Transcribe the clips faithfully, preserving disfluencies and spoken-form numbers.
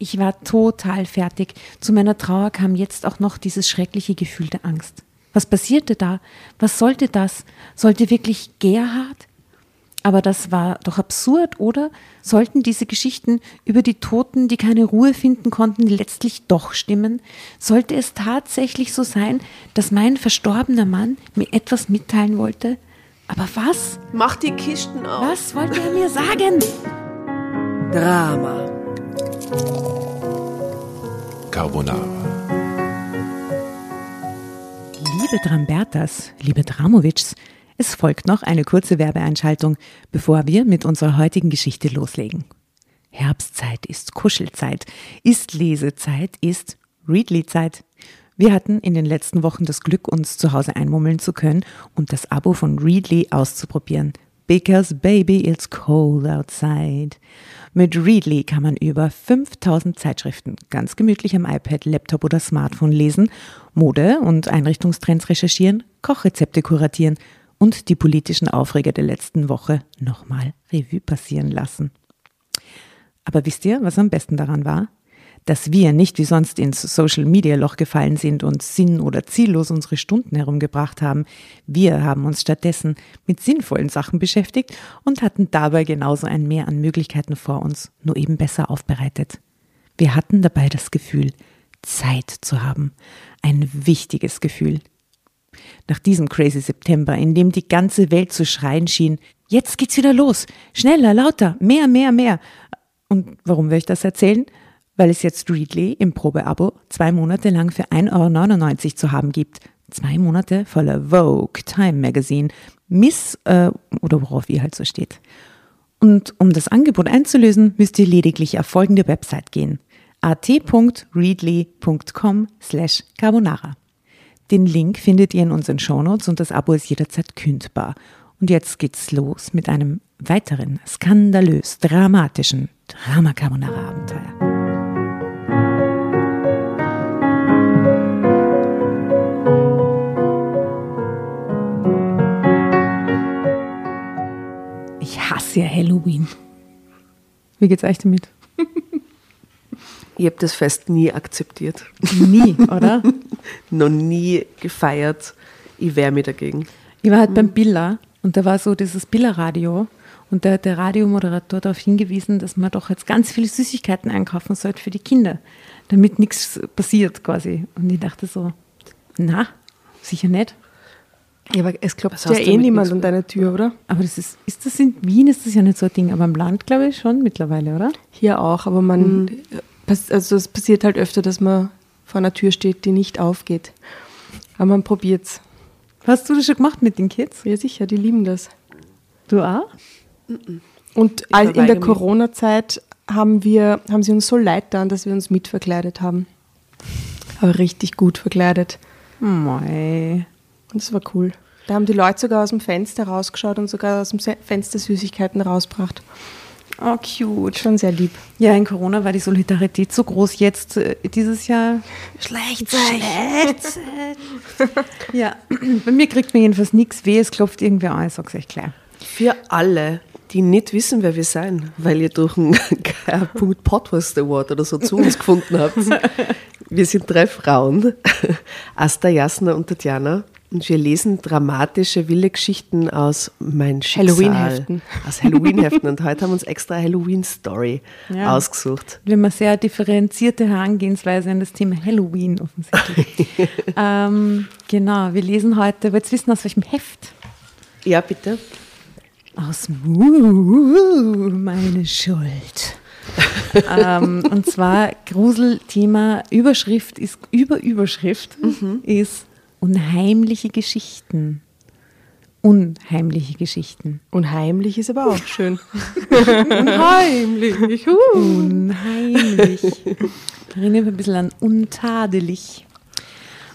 Ich war total fertig. Zu meiner Trauer kam jetzt auch noch dieses schreckliche Gefühl der Angst. Was passierte da? Was sollte das? Sollte wirklich Gerhard? Aber das war doch absurd, oder? Sollten diese Geschichten über die Toten, die keine Ruhe finden konnten, letztlich doch stimmen? Sollte es tatsächlich so sein, dass mein verstorbener Mann mir etwas mitteilen wollte? Aber was? Mach die Kisten auf. Was wollte er mir sagen? Drama. Carbonara. Liebe Drambertas, liebe Dramovics, es folgt noch eine kurze Werbeeinschaltung, bevor wir mit unserer heutigen Geschichte loslegen. Herbstzeit ist Kuschelzeit, ist Lesezeit, ist Readly-Zeit. Wir hatten in den letzten Wochen das Glück, uns zu Hause einmummeln zu können und das Abo von Readly auszuprobieren. Because baby, it's cold outside. Mit Readly kann man über fünftausend Zeitschriften ganz gemütlich am iPad, Laptop oder Smartphone lesen, Mode- und Einrichtungstrends recherchieren, Kochrezepte kuratieren und die politischen Aufreger der letzten Woche nochmal Revue passieren lassen. Aber wisst ihr, was am besten daran war? Dass wir nicht wie sonst ins Social-Media-Loch gefallen sind und sinn- oder ziellos unsere Stunden herumgebracht haben. Wir haben uns stattdessen mit sinnvollen Sachen beschäftigt und hatten dabei genauso ein Meer an Möglichkeiten vor uns, nur eben besser aufbereitet. Wir hatten dabei das Gefühl, Zeit zu haben. Ein wichtiges Gefühl. Nach diesem crazy September, in dem die ganze Welt zu schreien schien, jetzt geht's wieder los, schneller, lauter, mehr, mehr, mehr. Und warum will ich das erzählen? Weil es jetzt Readly im Probeabo zwei Monate lang für ein Euro neunundneunzig zu haben gibt. Zwei Monate voller Vogue, Time Magazine, Miss äh, oder worauf ihr halt so steht. Und um das Angebot einzulösen, müsst ihr lediglich auf folgende Website gehen. at.readly.com slash carbonara. Den Link findet ihr in unseren Shownotes und das Abo ist jederzeit kündbar. Und jetzt geht's los mit einem weiteren skandalös dramatischen Drama Carbonara Abenteuer. Ich hasse ja Halloween. Wie geht's euch damit? Ich habe das Fest nie akzeptiert. Nie, oder? Noch nie gefeiert. Ich wehre mich dagegen. Ich war halt mhm. beim Billa und da war so dieses Billa-Radio und da hat der Radiomoderator darauf hingewiesen, dass man doch jetzt ganz viele Süßigkeiten einkaufen sollte für die Kinder, damit nichts passiert quasi. Und ich dachte so, na, sicher nicht. Ja, aber es klopft ja eh niemand an deiner Tür, oder? Aber das ist, ist das in Wien ist das ja nicht so ein Ding, aber im Land, glaube ich, schon mittlerweile, oder? Hier auch, aber man, mhm. also es passiert halt öfter, dass man vor einer Tür steht, die nicht aufgeht. Aber man probiert's. Hast du das schon gemacht mit den Kids? Ja, sicher, die lieben das. Du auch? Mhm. Und all, in der Corona-Zeit haben wir, haben sie uns so leid getan, dass wir uns mitverkleidet haben. Aber richtig gut verkleidet. Mei. Und das war cool. Da haben die Leute sogar aus dem Fenster rausgeschaut und sogar aus dem Fenster Süßigkeiten rausgebracht. Oh, cute. Schon sehr lieb. Ja, in Corona war die Solidarität so groß jetzt äh, dieses Jahr. Schlecht sein. Schlecht sein. Ja, bei mir kriegt man jedenfalls nichts weh. Es klopft irgendwer an, ich sag's euch gleich. Für alle, die nicht wissen, wer wir sein, weil ihr durch einen Podcast Award oder so zu uns gefunden habt. Wir sind drei Frauen, Asta, Jasna und Tatjana. Und wir lesen dramatische, wilde Geschichten aus mein Schicksal. Halloween-Heften. Aus Halloween-Heften. Und heute haben wir uns extra Halloween-Story ja. ausgesucht. Wir haben eine sehr differenzierte Herangehensweise an das Thema Halloween offensichtlich. ähm, genau, wir lesen heute, willst du wissen, aus welchem Heft? Ja, bitte. Aus uh, meine Schuld. ähm, und zwar Gruselthema, Überschrift ist, Überüberschrift mhm. ist Unheimliche Geschichten. Unheimliche Geschichten. Unheimlich ist aber auch schön. Unheimlich. Uh. Unheimlich. Erinnert mich ein bisschen an untadelig.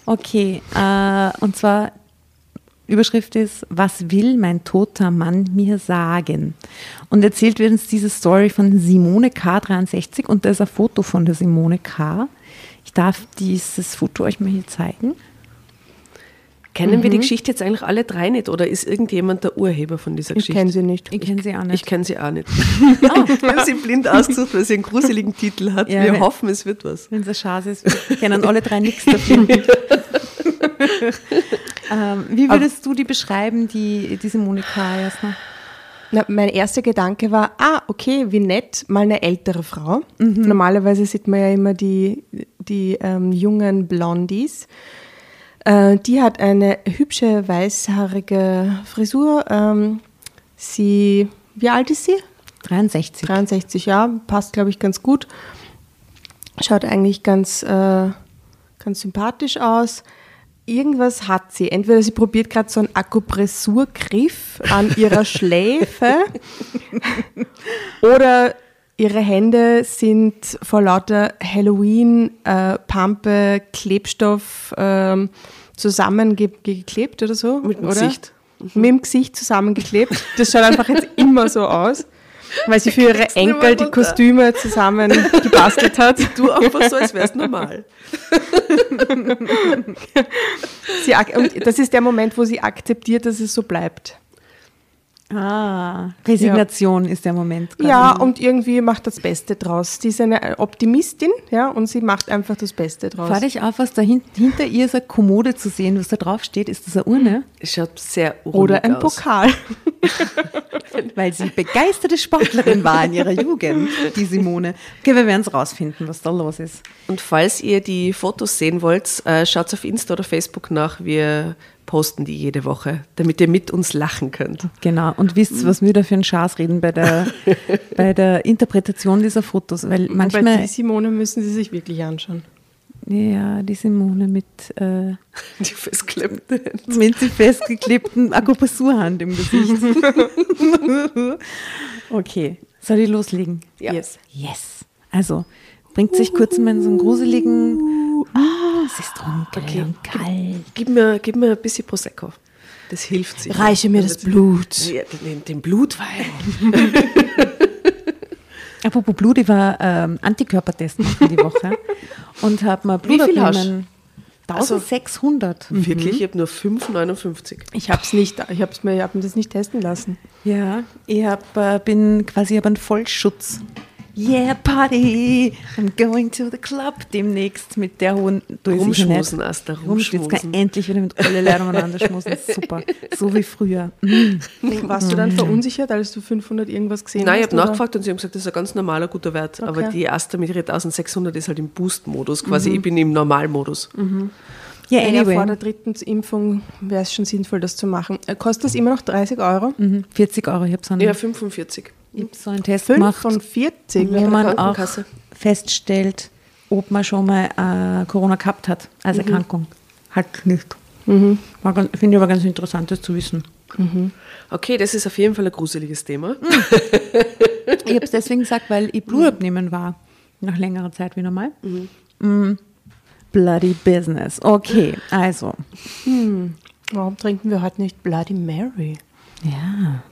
Okay, äh, und zwar, Überschrift ist, was will mein toter Mann mir sagen? Und erzählt wird uns diese Story von Simone K. dreiundsechzig und da ist ein Foto von der Simone K. Ich darf dieses Foto euch mal hier zeigen. Kennen mhm. wir die Geschichte jetzt eigentlich alle drei nicht oder ist irgendjemand der Urheber von dieser Geschichte? Ich kenne sie nicht. Ich kenne sie auch nicht. Ich kenne sie auch nicht. ah, wir haben sie blind ausgesucht, weil sie einen gruseligen Titel hat. Ja, wir wenn, hoffen, es wird was. Wenn es eine Chance ist, wir kennen alle drei nichts davon. ähm, wie würdest Aber, du die beschreiben, die, die Simone K., Jasna? Na, mein erster Gedanke war, ah, okay, wie nett, mal eine ältere Frau. Mhm. Normalerweise sieht man ja immer die, die ähm, jungen Blondies. Äh, die hat eine hübsche, weißhaarige Frisur. Ähm, sie, wie alt ist sie? dreiundsechzig. dreiundsechzig, ja, passt, glaube ich, ganz gut. Schaut eigentlich ganz, äh, ganz sympathisch aus. Irgendwas hat sie. Entweder sie probiert gerade so einen Akupressurgriff an ihrer Schläfe oder ihre Hände sind vor lauter Halloween-Pampe, Klebstoff ähm, zusammengeklebt oder so. Mit dem oder? Gesicht. Mhm. Mit dem Gesicht zusammengeklebt. Das schaut einfach jetzt immer so aus, weil sie für ihre Enkel die Kostüme zusammen gebastelt hat. Du einfach so, als wär's normal. sie ak- und das ist der Moment, wo sie akzeptiert, dass es so bleibt. Ah, Resignation ja. ist der Moment. Gerade. Ja, und irgendwie macht das Beste draus. Sie ist eine Optimistin, ja, und sie macht einfach das Beste draus. Fahr dich auf, was da hin- hinter ihr ist, eine Kommode zu sehen, was da drauf steht. Ist das eine Urne? Es schaut sehr urnig aus. Oder ein aus. Pokal. Weil sie begeisterte Sportlerin war in ihrer Jugend, die Simone. Okay, wir werden es rausfinden, was da los ist. Und falls ihr die Fotos sehen wollt, schaut auf Insta oder Facebook nach. Wir posten die jede Woche, damit ihr mit uns lachen könnt. Genau, und wisst, was wir da für einen Schatz reden bei der, bei der Interpretation dieser Fotos. Weil manchmal bei die Simone müssen sie sich wirklich anschauen. Ja, die Simone mit, äh, die festgeklebte Hand. Mit die festgeklebten Akupressurhand im Gesicht. Okay, soll ich loslegen? Ja. Yes. Yes. Also, bringt sich kurz mal in so einen gruseligen, ah, es ist dunkel okay. und kalt. Gib, gib, mir, gib mir ein bisschen Prosecco, das hilft sich. Reiche mir das Blut. Den, den Blutwein. Apropos Blut, ich war ähm, Antikörpertest machen die Woche und habe mal Blut abgenommen. eintausendsechshundert. Also, wirklich? Mhm. Ich habe nur fünfhundertneunundfünfzig. Ich habe es nicht, ich habe mir, ich hab mir das nicht testen lassen. Ja, ich hab, äh, bin quasi hab einen Vollschutz. Yeah, Party, I'm going to the club demnächst mit der hohen... Rumschmusen, Asta, rumschmusen. Jetzt kann endlich wieder mit alle Leuten umeinander schmusen, super, so wie früher. Mm. Warst du dann verunsichert, als du fünfhundert irgendwas gesehen Nein, hast? Nein, ich habe nachgefragt und sie haben gesagt, das ist ein ganz normaler, guter Wert, okay. aber die Asta mit ihrer eintausendsechshundert ist halt im Boost-Modus, quasi mhm. ich bin im Normalmodus. Mhm. Ja, anyway. Vor der dritten Impfung wäre es schon sinnvoll, das zu machen. Kostet das immer noch dreißig Euro? Mhm. vierzig Euro, ich habe es an. Ja, fünfundvierzig. Ich habe so einen Test gemacht, wo man auch feststellt, ob man schon mal äh, Corona gehabt hat als mhm. Erkrankung. Halt nicht. Mhm. Finde ich aber ganz interessant, das zu wissen. Mhm. Okay, das ist auf jeden Fall ein gruseliges Thema. Ich habe es deswegen gesagt, weil ich Blut abnehmen war, nach längerer Zeit wieder mal. Mhm. Mm. Bloody Business. Okay, also. Hm. Warum trinken wir heute nicht Bloody Mary? Ja.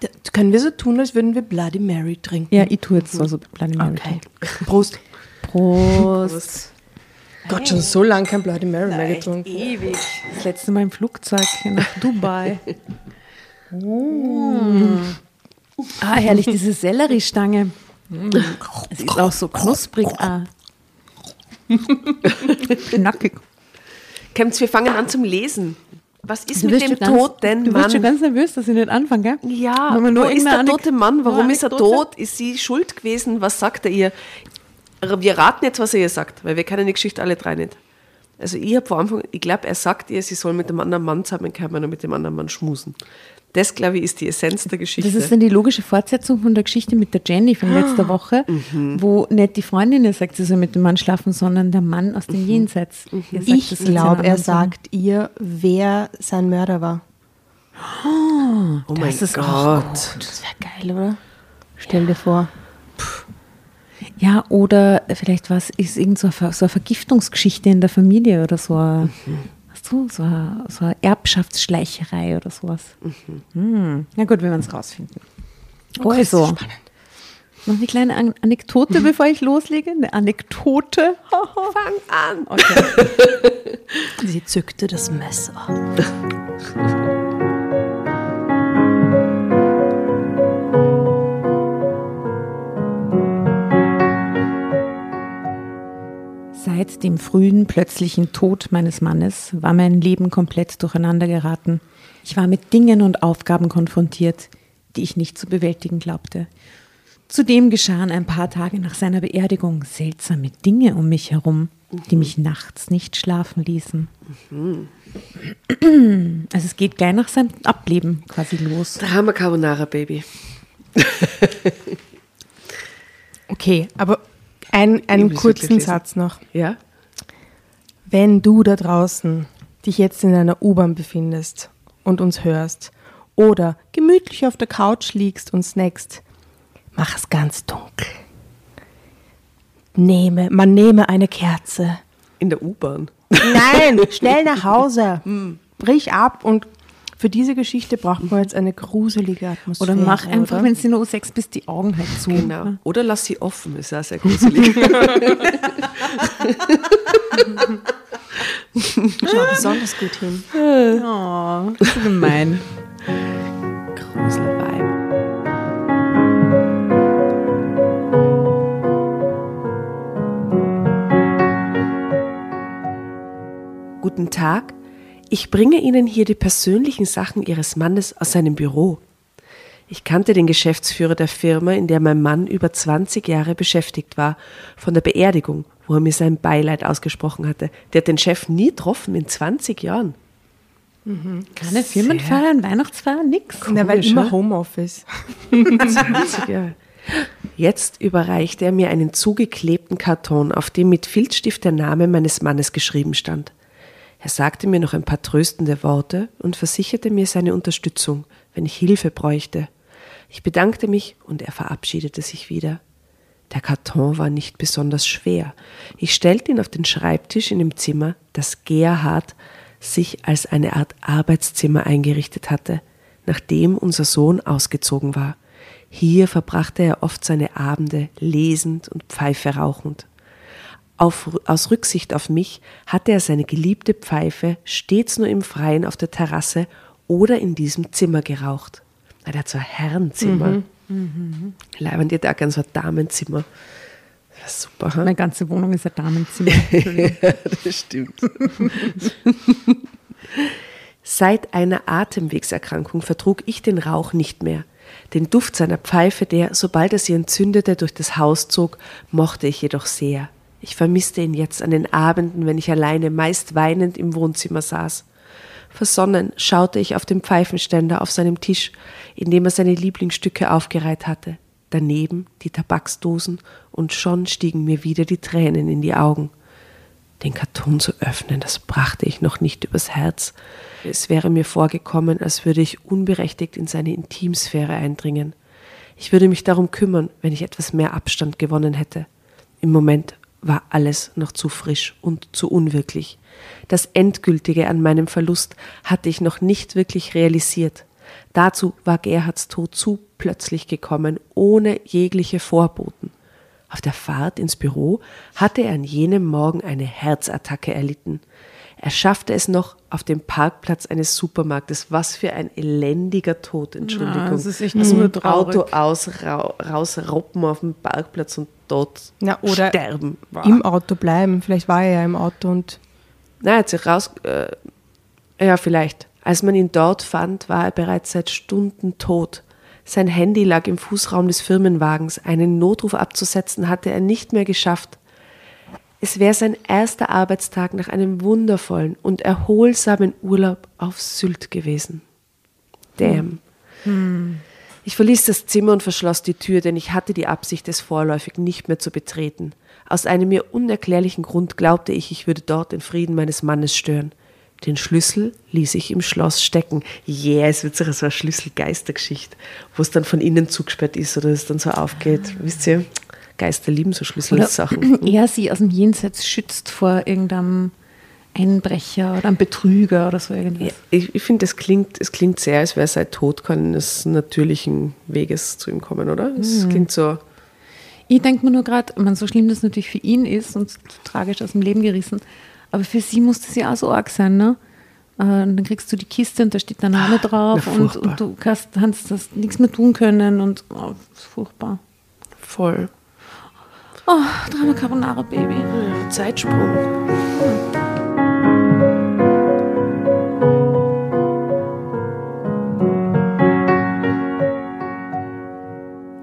Da können wir so tun, als würden wir Bloody Mary trinken? Ja, ich tue jetzt so, so Bloody Mary. Okay. Prost. Prost. Prost. Gott, hey. Schon so lange kein Bloody Mary Nein, mehr getrunken. Ewig. Das letzte Mal im Flugzeug nach Dubai. mm. Ah, herrlich, diese Selleriestange. Es ist auch so knusprig. Ah. Knackig. Kämmt, wir fangen an zum Lesen. Was ist du mit dem toten Mann? Du bist schon ganz nervös, dass ich nicht anfange, gell? Ja, wo ist der tote Mann? Warum ist er tot? Ist sie schuld gewesen? Was sagt er ihr? Wir raten jetzt, was er ihr sagt, weil wir kennen die Geschichte alle drei nicht. Also ich habe vor Anfang, ich glaube, er sagt ihr, sie soll mit dem anderen Mann zusammenkommen und mit dem anderen Mann schmusen. Das, glaube ich, ist die Essenz der Geschichte. Das ist dann die logische Fortsetzung von der Geschichte mit der Jenny von letzter Woche, mhm. wo nicht die Freundin ihr sagt, sie soll mit dem Mann schlafen, sondern der Mann aus dem mhm. Jenseits. Mhm. Sagt, ich glaube, er sagt ihr, wer sein Mörder war. Oh, oh mein ist Gott. Das wäre geil, oder? Stell ja. dir vor. Puh. Ja, oder vielleicht was ist irgend so eine, so eine Vergiftungsgeschichte in der Familie oder so eine, mhm. So, so, eine, so eine Erbschaftsschleicherei oder sowas. Mhm. Hm. Na gut, wir werden es rausfinden. Oh, also, Noch eine kleine An- Anekdote, mhm. bevor ich loslege. Eine Anekdote. Fang an. Okay. Sie zückte das Messer. Seit dem frühen, plötzlichen Tod meines Mannes war mein Leben komplett durcheinander geraten. Ich war mit Dingen und Aufgaben konfrontiert, die ich nicht zu bewältigen glaubte. Zudem geschahen ein paar Tage nach seiner Beerdigung seltsame Dinge um mich herum, die mich nachts nicht schlafen ließen. Mhm. Also es geht gleich nach seinem Ableben quasi los. Da haben wir Carbonara, Baby. Okay, aber ein, einen kurzen Satz noch. Ja? Wenn du da draußen dich jetzt in einer U-Bahn befindest und uns hörst oder gemütlich auf der Couch liegst und snackst, mach es ganz dunkel. Nehme, man nehme eine Kerze. In der U-Bahn? Nein, schnell nach Hause. Brich ab und für diese Geschichte braucht man jetzt eine gruselige Atmosphäre. Oder mach einfach, wenn es in O sechs bist, die Augen halt zu. Genau. Oder lass sie offen, ist ja sehr gruselig. Schau besonders gut hin. Oh, das ist gemein. Gruselweib. Guten Tag, ich bringe Ihnen hier die persönlichen Sachen Ihres Mannes aus seinem Büro. Ich kannte den Geschäftsführer der Firma, in der mein Mann über zwanzig Jahre beschäftigt war, von der Beerdigung, wo er mir sein Beileid ausgesprochen hatte. Der hat den Chef nie getroffen in zwanzig Jahren. Mhm. Keine Firmenfeiern, Weihnachtsfeiern, nix. Komisch, Na, weil immer Homeoffice. zwanzig Jahre. Jetzt überreichte er mir einen zugeklebten Karton, auf dem mit Filzstift der Name meines Mannes geschrieben stand. Er sagte mir noch ein paar tröstende Worte und versicherte mir seine Unterstützung, wenn ich Hilfe bräuchte. Ich bedankte mich und er verabschiedete sich wieder. Der Karton war nicht besonders schwer. Ich stellte ihn auf den Schreibtisch in dem Zimmer, das Gerhard sich als eine Art Arbeitszimmer eingerichtet hatte, nachdem unser Sohn ausgezogen war. Hier verbrachte er oft seine Abende lesend und Pfeife rauchend. Auf, aus Rücksicht auf mich hatte er seine geliebte Pfeife stets nur im Freien auf der Terrasse oder in diesem Zimmer geraucht. Er hat so ein Herrenzimmer. Mhm. Leibend, ihr da ganz so ein Damenzimmer. Das super. Meine he? ganze Wohnung ist ein Damenzimmer. Ja, das stimmt. Seit einer Atemwegserkrankung vertrug ich den Rauch nicht mehr. Den Duft seiner Pfeife, der, sobald er sie entzündete, durch das Haus zog, mochte ich jedoch sehr. Ich vermisste ihn jetzt an den Abenden, wenn ich alleine meist weinend im Wohnzimmer saß. Versonnen schaute ich auf den Pfeifenständer auf seinem Tisch, in dem er seine Lieblingsstücke aufgereiht hatte. Daneben die Tabaksdosen und schon stiegen mir wieder die Tränen in die Augen. Den Karton zu öffnen, das brachte ich noch nicht übers Herz. Es wäre mir vorgekommen, als würde ich unberechtigt in seine Intimsphäre eindringen. Ich würde mich darum kümmern, wenn ich etwas mehr Abstand gewonnen hätte. Im Moment war alles noch zu frisch und zu unwirklich. Das Endgültige an meinem Verlust hatte ich noch nicht wirklich realisiert. Dazu war Gerhards Tod zu plötzlich gekommen, ohne jegliche Vorboten. Auf der Fahrt ins Büro hatte er an jenem Morgen eine Herzattacke erlitten. Er schaffte es noch auf dem Parkplatz eines Supermarktes. Was für ein elendiger Tod, Entschuldigung. Ja, das ist echt also nur traurig. Auto aus, ra- rausroppen auf dem Parkplatz und dort Na, oder sterben. Wow. Im Auto bleiben. Vielleicht war er ja im Auto und... Na, er hat sich raus... Äh, ja, vielleicht. Als man ihn dort fand, war er bereits seit Stunden tot. Sein Handy lag im Fußraum des Firmenwagens. Einen Notruf abzusetzen hatte er nicht mehr geschafft. Es wäre sein erster Arbeitstag nach einem wundervollen und erholsamen Urlaub auf Sylt gewesen. Damn. Hm. Ich verließ das Zimmer und verschloss die Tür, denn ich hatte die Absicht, es vorläufig nicht mehr zu betreten. Aus einem mir unerklärlichen Grund glaubte ich, ich würde dort den Frieden meines Mannes stören. Den Schlüssel ließ ich im Schloss stecken. Yeah, es wird so eine Schlüssel-Geister-Geschichte, wo es dann von innen zugesperrt ist oder es dann so aufgeht. Wisst ihr? Geister lieben so Schlüsselsachen. Oder er sie aus dem Jenseits schützt vor irgendeinem Einbrecher oder einem Betrüger oder so irgendwas. Ja, ich ich finde, es klingt, es klingt sehr, als wäre seit Tod keines natürlichen Weges zu ihm kommen, oder? Es mhm. klingt so. Ich denke mir nur gerade, so schlimm das natürlich für ihn ist und so tragisch aus dem Leben gerissen, aber für sie muss das ja auch so arg sein, ne? Und dann kriegst du die Kiste und da steht der Name drauf, na, und, und du kannst, kannst das nichts mehr tun können und oh, ist furchtbar. Voll. Oh, Drama Carbonara Baby. Ja, Zeitsprung.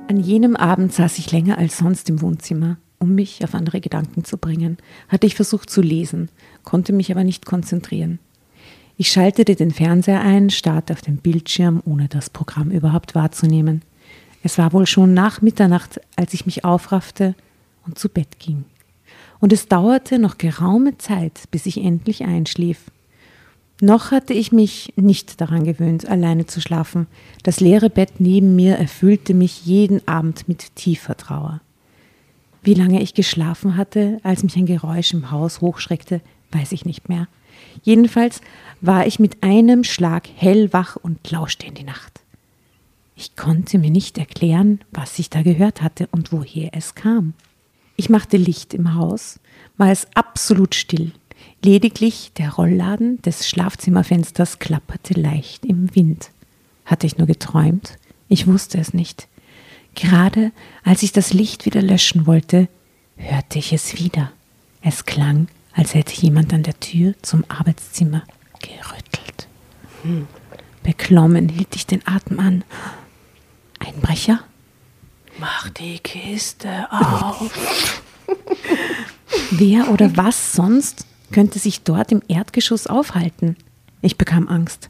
An jenem Abend saß ich länger als sonst im Wohnzimmer, um mich auf andere Gedanken zu bringen. Hatte ich versucht zu lesen, konnte mich aber nicht konzentrieren. Ich schaltete den Fernseher ein, starrte auf den Bildschirm, ohne das Programm überhaupt wahrzunehmen. Es war wohl schon nach Mitternacht, als ich mich aufraffte und zu Bett ging. Und es dauerte noch geraume Zeit, bis ich endlich einschlief. Noch hatte ich mich nicht daran gewöhnt, alleine zu schlafen. Das leere Bett neben mir erfüllte mich jeden Abend mit tiefer Trauer. Wie lange ich geschlafen hatte, als mich ein Geräusch im Haus hochschreckte, weiß ich nicht mehr. Jedenfalls war ich mit einem Schlag hellwach und lauschte in die Nacht. Ich konnte mir nicht erklären, was ich da gehört hatte und woher es kam. Ich machte Licht im Haus, war es absolut still. Lediglich der Rollladen des Schlafzimmerfensters klapperte leicht im Wind. Hatte ich nur geträumt? Ich wusste es nicht. Gerade als ich das Licht wieder löschen wollte, hörte ich es wieder. Es klang, als hätte jemand an der Tür zum Arbeitszimmer gerüttelt. Hm. Beklommen hielt ich den Atem an. Einbrecher? Mach die Kiste auf. Wer oder was sonst könnte sich dort im Erdgeschoss aufhalten? Ich bekam Angst.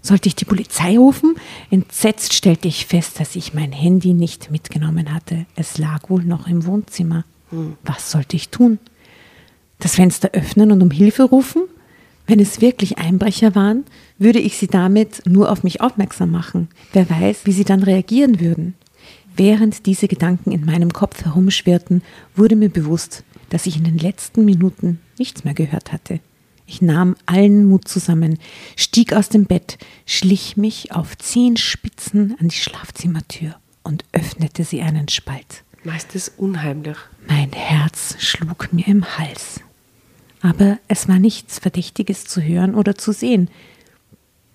Sollte ich die Polizei rufen? Entsetzt stellte ich fest, dass ich mein Handy nicht mitgenommen hatte. Es lag wohl noch im Wohnzimmer. Hm. Was sollte ich tun? Das Fenster öffnen und um Hilfe rufen? Wenn es wirklich Einbrecher waren, würde ich sie damit nur auf mich aufmerksam machen. Wer weiß, wie sie dann reagieren würden. Während diese Gedanken in meinem Kopf herumschwirrten, wurde mir bewusst, dass ich in den letzten Minuten nichts mehr gehört hatte. Ich nahm allen Mut zusammen, stieg aus dem Bett, schlich mich auf Zehenspitzen an die Schlafzimmertür und öffnete sie einen Spalt. Meistens unheimlich. Mein Herz schlug mir im Hals. Aber es war nichts Verdächtiges zu hören oder zu sehen.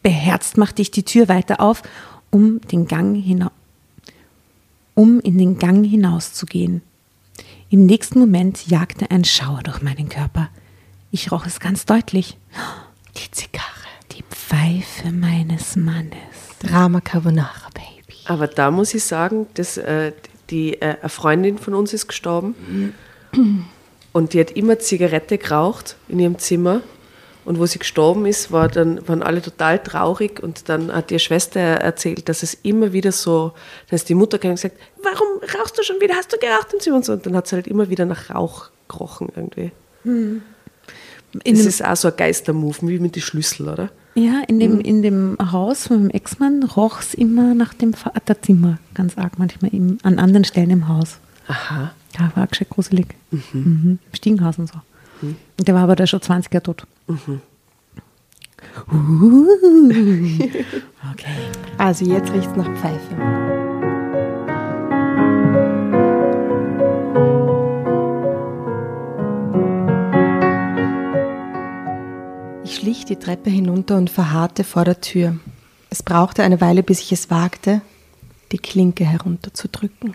Beherzt machte ich die Tür weiter auf, um, den Gang hina- um in den Gang hinauszugehen. Im nächsten Moment jagte ein Schauer durch meinen Körper. Ich roch es ganz deutlich. Die Zigarre. Die Pfeife meines Mannes. Drama Carbonara, Baby. Aber da muss ich sagen, dass äh, die äh, eine Freundin von uns ist gestorben. Und die hat immer Zigarette geraucht in ihrem Zimmer. Und wo sie gestorben ist, war dann, waren alle total traurig. Und dann hat ihre Schwester erzählt, dass es immer wieder so, dann ist die Mutter gekommen und gesagt, warum rauchst du schon wieder, hast du geraucht im Zimmer? Und so. Und dann hat sie halt immer wieder nach Rauch gerochen irgendwie. Mhm. Das ist auch so ein Geistermove, wie mit den Schlüsseln, oder? Ja, in dem, mhm. in dem Haus von meinem Ex-Mann roch es immer nach dem Vaterzimmer, ganz arg manchmal, im, an anderen Stellen im Haus. Aha. Ja, war auch schon gruselig. Mhm. Mhm. Im Stiegenhaus und so. Mhm. Der war aber da schon zwanzig Jahre tot. Mhm. Uh, okay. Also jetzt riecht es nach Pfeife. Ich schlich die Treppe hinunter und verharrte vor der Tür. Es brauchte eine Weile, bis ich es wagte, die Klinke herunterzudrücken.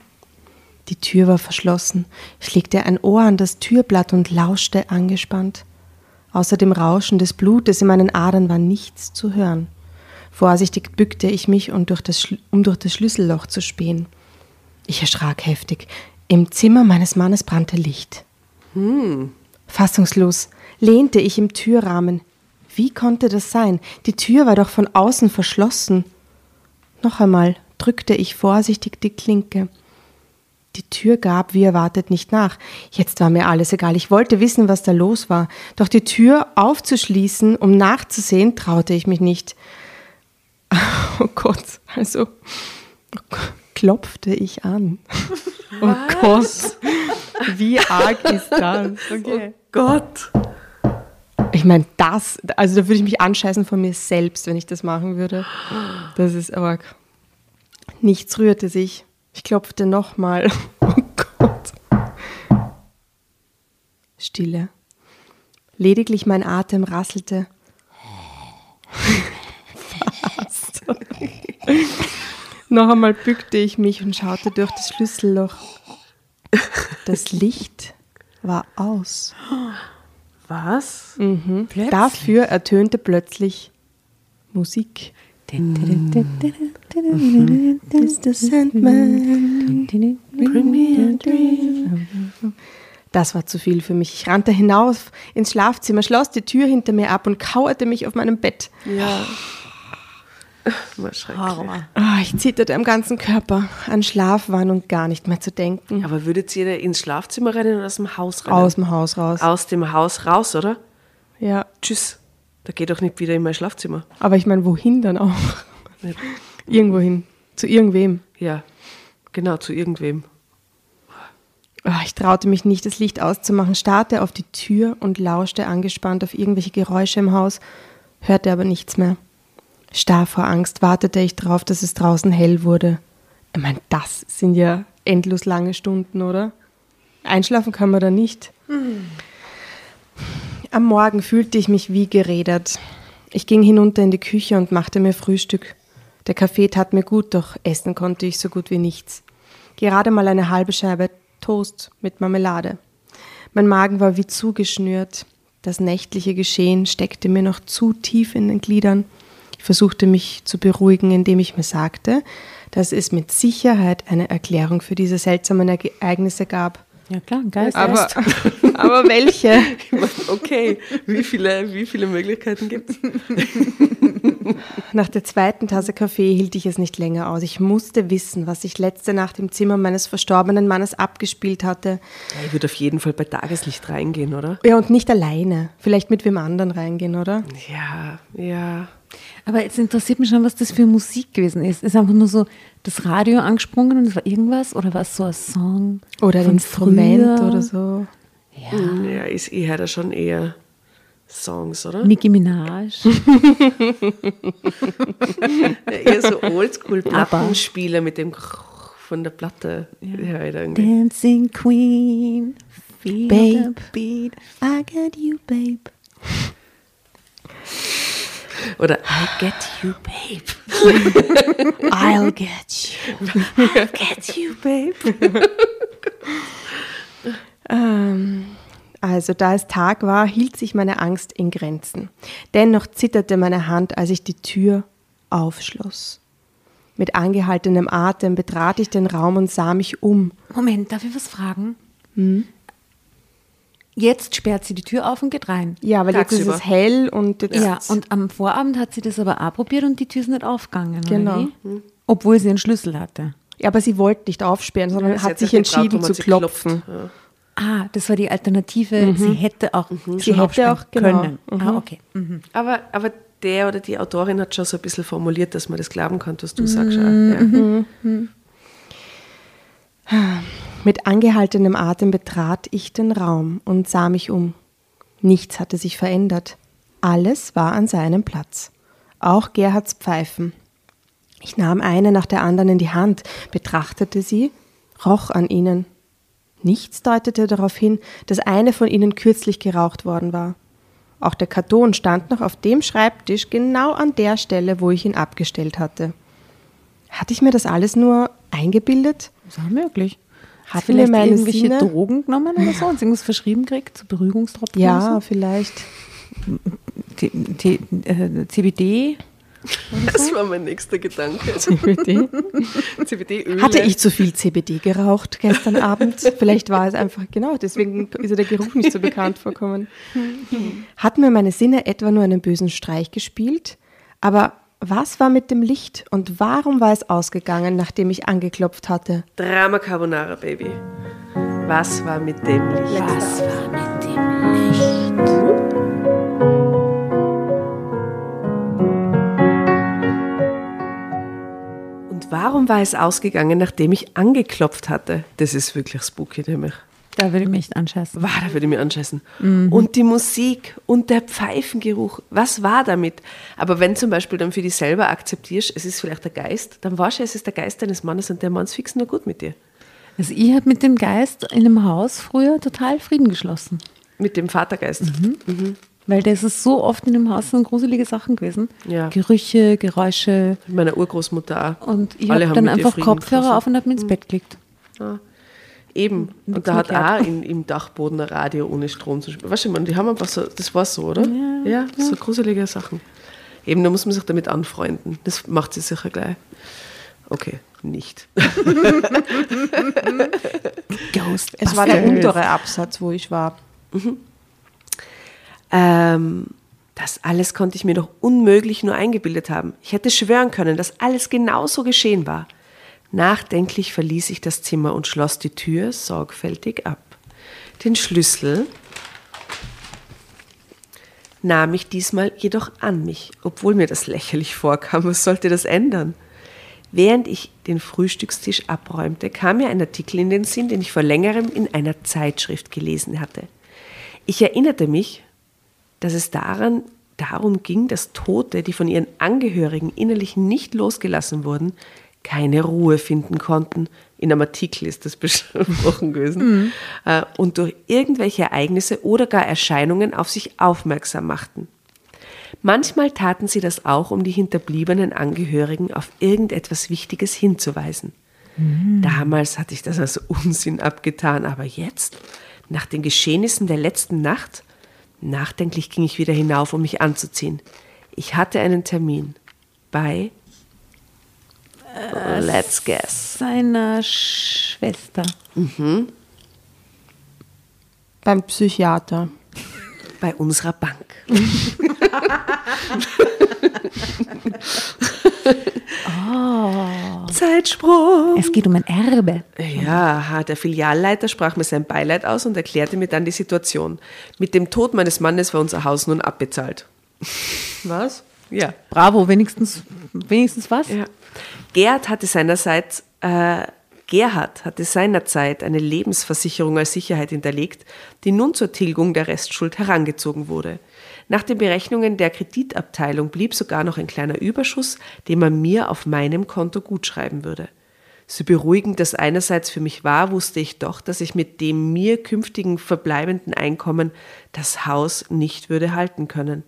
Die Tür war verschlossen. Ich legte ein Ohr an das Türblatt und lauschte angespannt. Außer dem Rauschen des Blutes in meinen Adern war nichts zu hören. Vorsichtig bückte ich mich, um durch das, Schl- um durch das Schlüsselloch zu spähen. Ich erschrak heftig. Im Zimmer meines Mannes brannte Licht. Hm. Fassungslos lehnte ich im Türrahmen. Wie konnte das sein? Die Tür war doch von außen verschlossen. Noch einmal drückte ich vorsichtig die Klinke. Die Tür gab, wie erwartet, nicht nach. Jetzt war mir alles egal. Ich wollte wissen, was da los war. Doch die Tür aufzuschließen, um nachzusehen, traute ich mich nicht. Oh Gott, also klopfte ich an. Oh Gott, wie arg ist das? Okay. Oh Gott. Ich meine, das, also da würde ich mich anscheißen von mir selbst, wenn ich das machen würde. Das ist arg. Nichts rührte sich. Ich klopfte nochmal. Oh Gott. Stille. Lediglich mein Atem rasselte. Fast. Noch einmal bückte ich mich und schaute durch das Schlüsselloch. Das Licht war aus. Was? Mhm. Dafür ertönte plötzlich Musik. Mm-hmm. This the Sandman. Bring me a dream. Das war zu viel für mich. Ich rannte hinauf ins Schlafzimmer, schloss die Tür hinter mir ab und kauerte mich auf meinem Bett. Ja. War schrecklich. Oh, ich zitterte am ganzen Körper. An Schlaf war nun gar nicht mehr zu denken. Aber würdet ihr ins Schlafzimmer rennen oder aus dem Haus rennen? Aus dem Haus raus. Aus dem Haus raus, oder? Ja. Tschüss. Da geht doch nicht wieder in mein Schlafzimmer. Aber ich meine, wohin dann auch? Ja. Irgendwohin. Zu irgendwem. Ja, genau, zu irgendwem. Ich traute mich nicht, das Licht auszumachen, starrte auf die Tür und lauschte angespannt auf irgendwelche Geräusche im Haus, hörte aber nichts mehr. Starr vor Angst wartete ich darauf, dass es draußen hell wurde. Ich meine, das sind ja endlos lange Stunden, oder? Einschlafen kann man da nicht. Mhm. Am Morgen fühlte ich mich wie gerädert. Ich ging hinunter in die Küche und machte mir Frühstück. Der Kaffee tat mir gut, doch essen konnte ich so gut wie nichts. Gerade mal eine halbe Scheibe Toast mit Marmelade. Mein Magen war wie zugeschnürt. Das nächtliche Geschehen steckte mir noch zu tief in den Gliedern. Ich versuchte mich zu beruhigen, indem ich mir sagte, dass es mit Sicherheit eine Erklärung für diese seltsamen Ereignisse gab. Ja klar, Geist. Aber, aber welche? Okay, wie viele, wie viele Möglichkeiten gibt es? Nach der zweiten Tasse Kaffee hielt ich es nicht länger aus. Ich musste wissen, was sich letzte Nacht im Zimmer meines verstorbenen Mannes abgespielt hatte. Ja, ich würde auf jeden Fall bei Tageslicht reingehen, oder? Ja, und nicht alleine. Vielleicht mit wem anderen reingehen, oder? Ja, ja. Aber jetzt interessiert mich schon, was das für Musik gewesen ist. Ist einfach nur so das Radio angesprungen und es war irgendwas? Oder war es so ein Song? Oder ein Instrument früher? Oder so? Ja, ja, ist eher da schon eher Songs, oder? Nicki Minaj. Eher so Oldschool-Plattenspieler mit dem von der Platte. Ja. Ja, Dancing Queen, feel babe. The beat, I got you, babe. Oder I get you, babe. I'll get you. I'll get you, babe. ähm, also, da es Tag war, hielt sich meine Angst in Grenzen. Dennoch zitterte meine Hand, als ich die Tür aufschloss. Mit angehaltenem Atem betrat ich den Raum und sah mich um. Moment, darf ich was fragen? Hm? Jetzt sperrt sie die Tür auf und geht rein. Ja, weil jetzt ist es hell und jetzt. Ja, und am Vorabend hat sie das aber auch probiert und die Tür ist nicht aufgegangen. Genau. Oder? Obwohl sie einen Schlüssel hatte. Ja, aber sie wollte nicht aufsperren, sondern ja, hat sich entschieden Traum, zu klopfen. Ja. Ah, das war die Alternative. Mhm. Sie hätte auch mhm. sie hätte auch können. Genau. Mhm. Ah, okay. Mhm. Aber, aber der oder die Autorin hat schon so ein bisschen formuliert, dass man das glauben kann, was du mhm. sagst. Ja. Mhm. Mhm. Mit angehaltenem Atem betrat ich den Raum und sah mich um. Nichts hatte sich verändert. Alles war an seinem Platz. Auch Gerhards Pfeifen. Ich nahm eine nach der anderen in die Hand, betrachtete sie, roch an ihnen. Nichts deutete darauf hin, dass eine von ihnen kürzlich geraucht worden war. Auch der Karton stand noch auf dem Schreibtisch, genau an der Stelle, wo ich ihn abgestellt hatte. Hatte ich mir das alles nur eingebildet? Das war möglich. Hat vielleicht mir meine irgendwelche Sinne? Drogen genommen oder so und irgendwas verschrieben kriegt, so Beruhigungstropfen? Ja, so? Vielleicht. T- T- äh, C B D? Das so? War mein nächster Gedanke. C B D? C B D-Öle. Hatte ich zu viel C B D geraucht gestern Abend? Vielleicht war es einfach, genau, deswegen ist ja der Geruch nicht so bekannt vorkommen. Hat mir meine Sinne etwa nur einen bösen Streich gespielt? Aber was war mit dem Licht und warum war es ausgegangen, nachdem ich angeklopft hatte? Drama Carbonara, Baby. Was war mit dem Licht? Was war mit dem Licht? Und warum war es ausgegangen, nachdem ich angeklopft hatte? Das ist wirklich spooky, nämlich. Da würde ich mich nicht anscheißen. War, da würde ich mich anscheißen. Mhm. Und die Musik und der Pfeifengeruch, was war damit? Aber wenn zum Beispiel dann für dich selber akzeptierst, es ist vielleicht der Geist, dann weißt du, es ist der Geist deines Mannes und der Mann ist fix nur gut mit dir. Also ich habe mit dem Geist in einem Haus früher total Frieden geschlossen. Mit dem Vatergeist. Mhm. Mhm. Weil das ist so oft in dem Haus sind gruselige Sachen gewesen. Ja. Gerüche, Geräusche. Mit meiner Urgroßmutter auch. Und ich habe dann einfach Kopfhörer auf und habe mich ins Bett gelegt. Ja. Eben. Und, und da hat auch in, im Dachboden ein Radio ohne Strom zu spielen. Weißt du, ich meine, die haben einfach so, das war so, oder? Ja, ja, ja, so gruselige Sachen. Eben, da muss man sich damit anfreunden. Das macht sie sicher gleich. Okay, nicht. Ghost. Es war der untere Absatz, wo ich war. Mhm. Ähm, das alles konnte ich mir doch unmöglich nur eingebildet haben. Ich hätte schwören können, dass alles genauso geschehen war. Nachdenklich verließ ich das Zimmer und schloss die Tür sorgfältig ab. Den Schlüssel nahm ich diesmal jedoch an mich, obwohl mir das lächerlich vorkam. Was sollte das ändern? Während ich den Frühstückstisch abräumte, kam mir ein Artikel in den Sinn, den ich vor längerem in einer Zeitschrift gelesen hatte. Ich erinnerte mich, dass es daran, darum ging, dass Tote, die von ihren Angehörigen innerlich nicht losgelassen wurden, keine Ruhe finden konnten. In einem Artikel ist das besprochen gewesen. Mhm. Und durch irgendwelche Ereignisse oder gar Erscheinungen auf sich aufmerksam machten. Manchmal taten sie das auch, um die hinterbliebenen Angehörigen auf irgendetwas Wichtiges hinzuweisen. Mhm. Damals hatte ich das als Unsinn abgetan, aber jetzt, nach den Geschehnissen der letzten Nacht, nachdenklich ging ich wieder hinauf, um mich anzuziehen. Ich hatte einen Termin bei äh, Let's Guess. Seiner Schwester. Mhm. Beim Psychiater. Bei unserer Bank. Oh. Zeitsprung. Es geht um ein Erbe. Ja, der Filialleiter sprach mir sein Beileid aus und erklärte mir dann die Situation. Mit dem Tod meines Mannes war unser Haus nun abbezahlt. Was? Ja. Bravo, wenigstens, wenigstens was? Ja. Gerhard hatte seinerseits, äh, Gerhard hatte seinerzeit eine Lebensversicherung als Sicherheit hinterlegt, die nun zur Tilgung der Restschuld herangezogen wurde. Nach den Berechnungen der Kreditabteilung blieb sogar noch ein kleiner Überschuss, den man mir auf meinem Konto gutschreiben würde. So beruhigend das einerseits für mich war, wusste ich doch, dass ich mit dem mir künftigen verbleibenden Einkommen das Haus nicht würde halten können.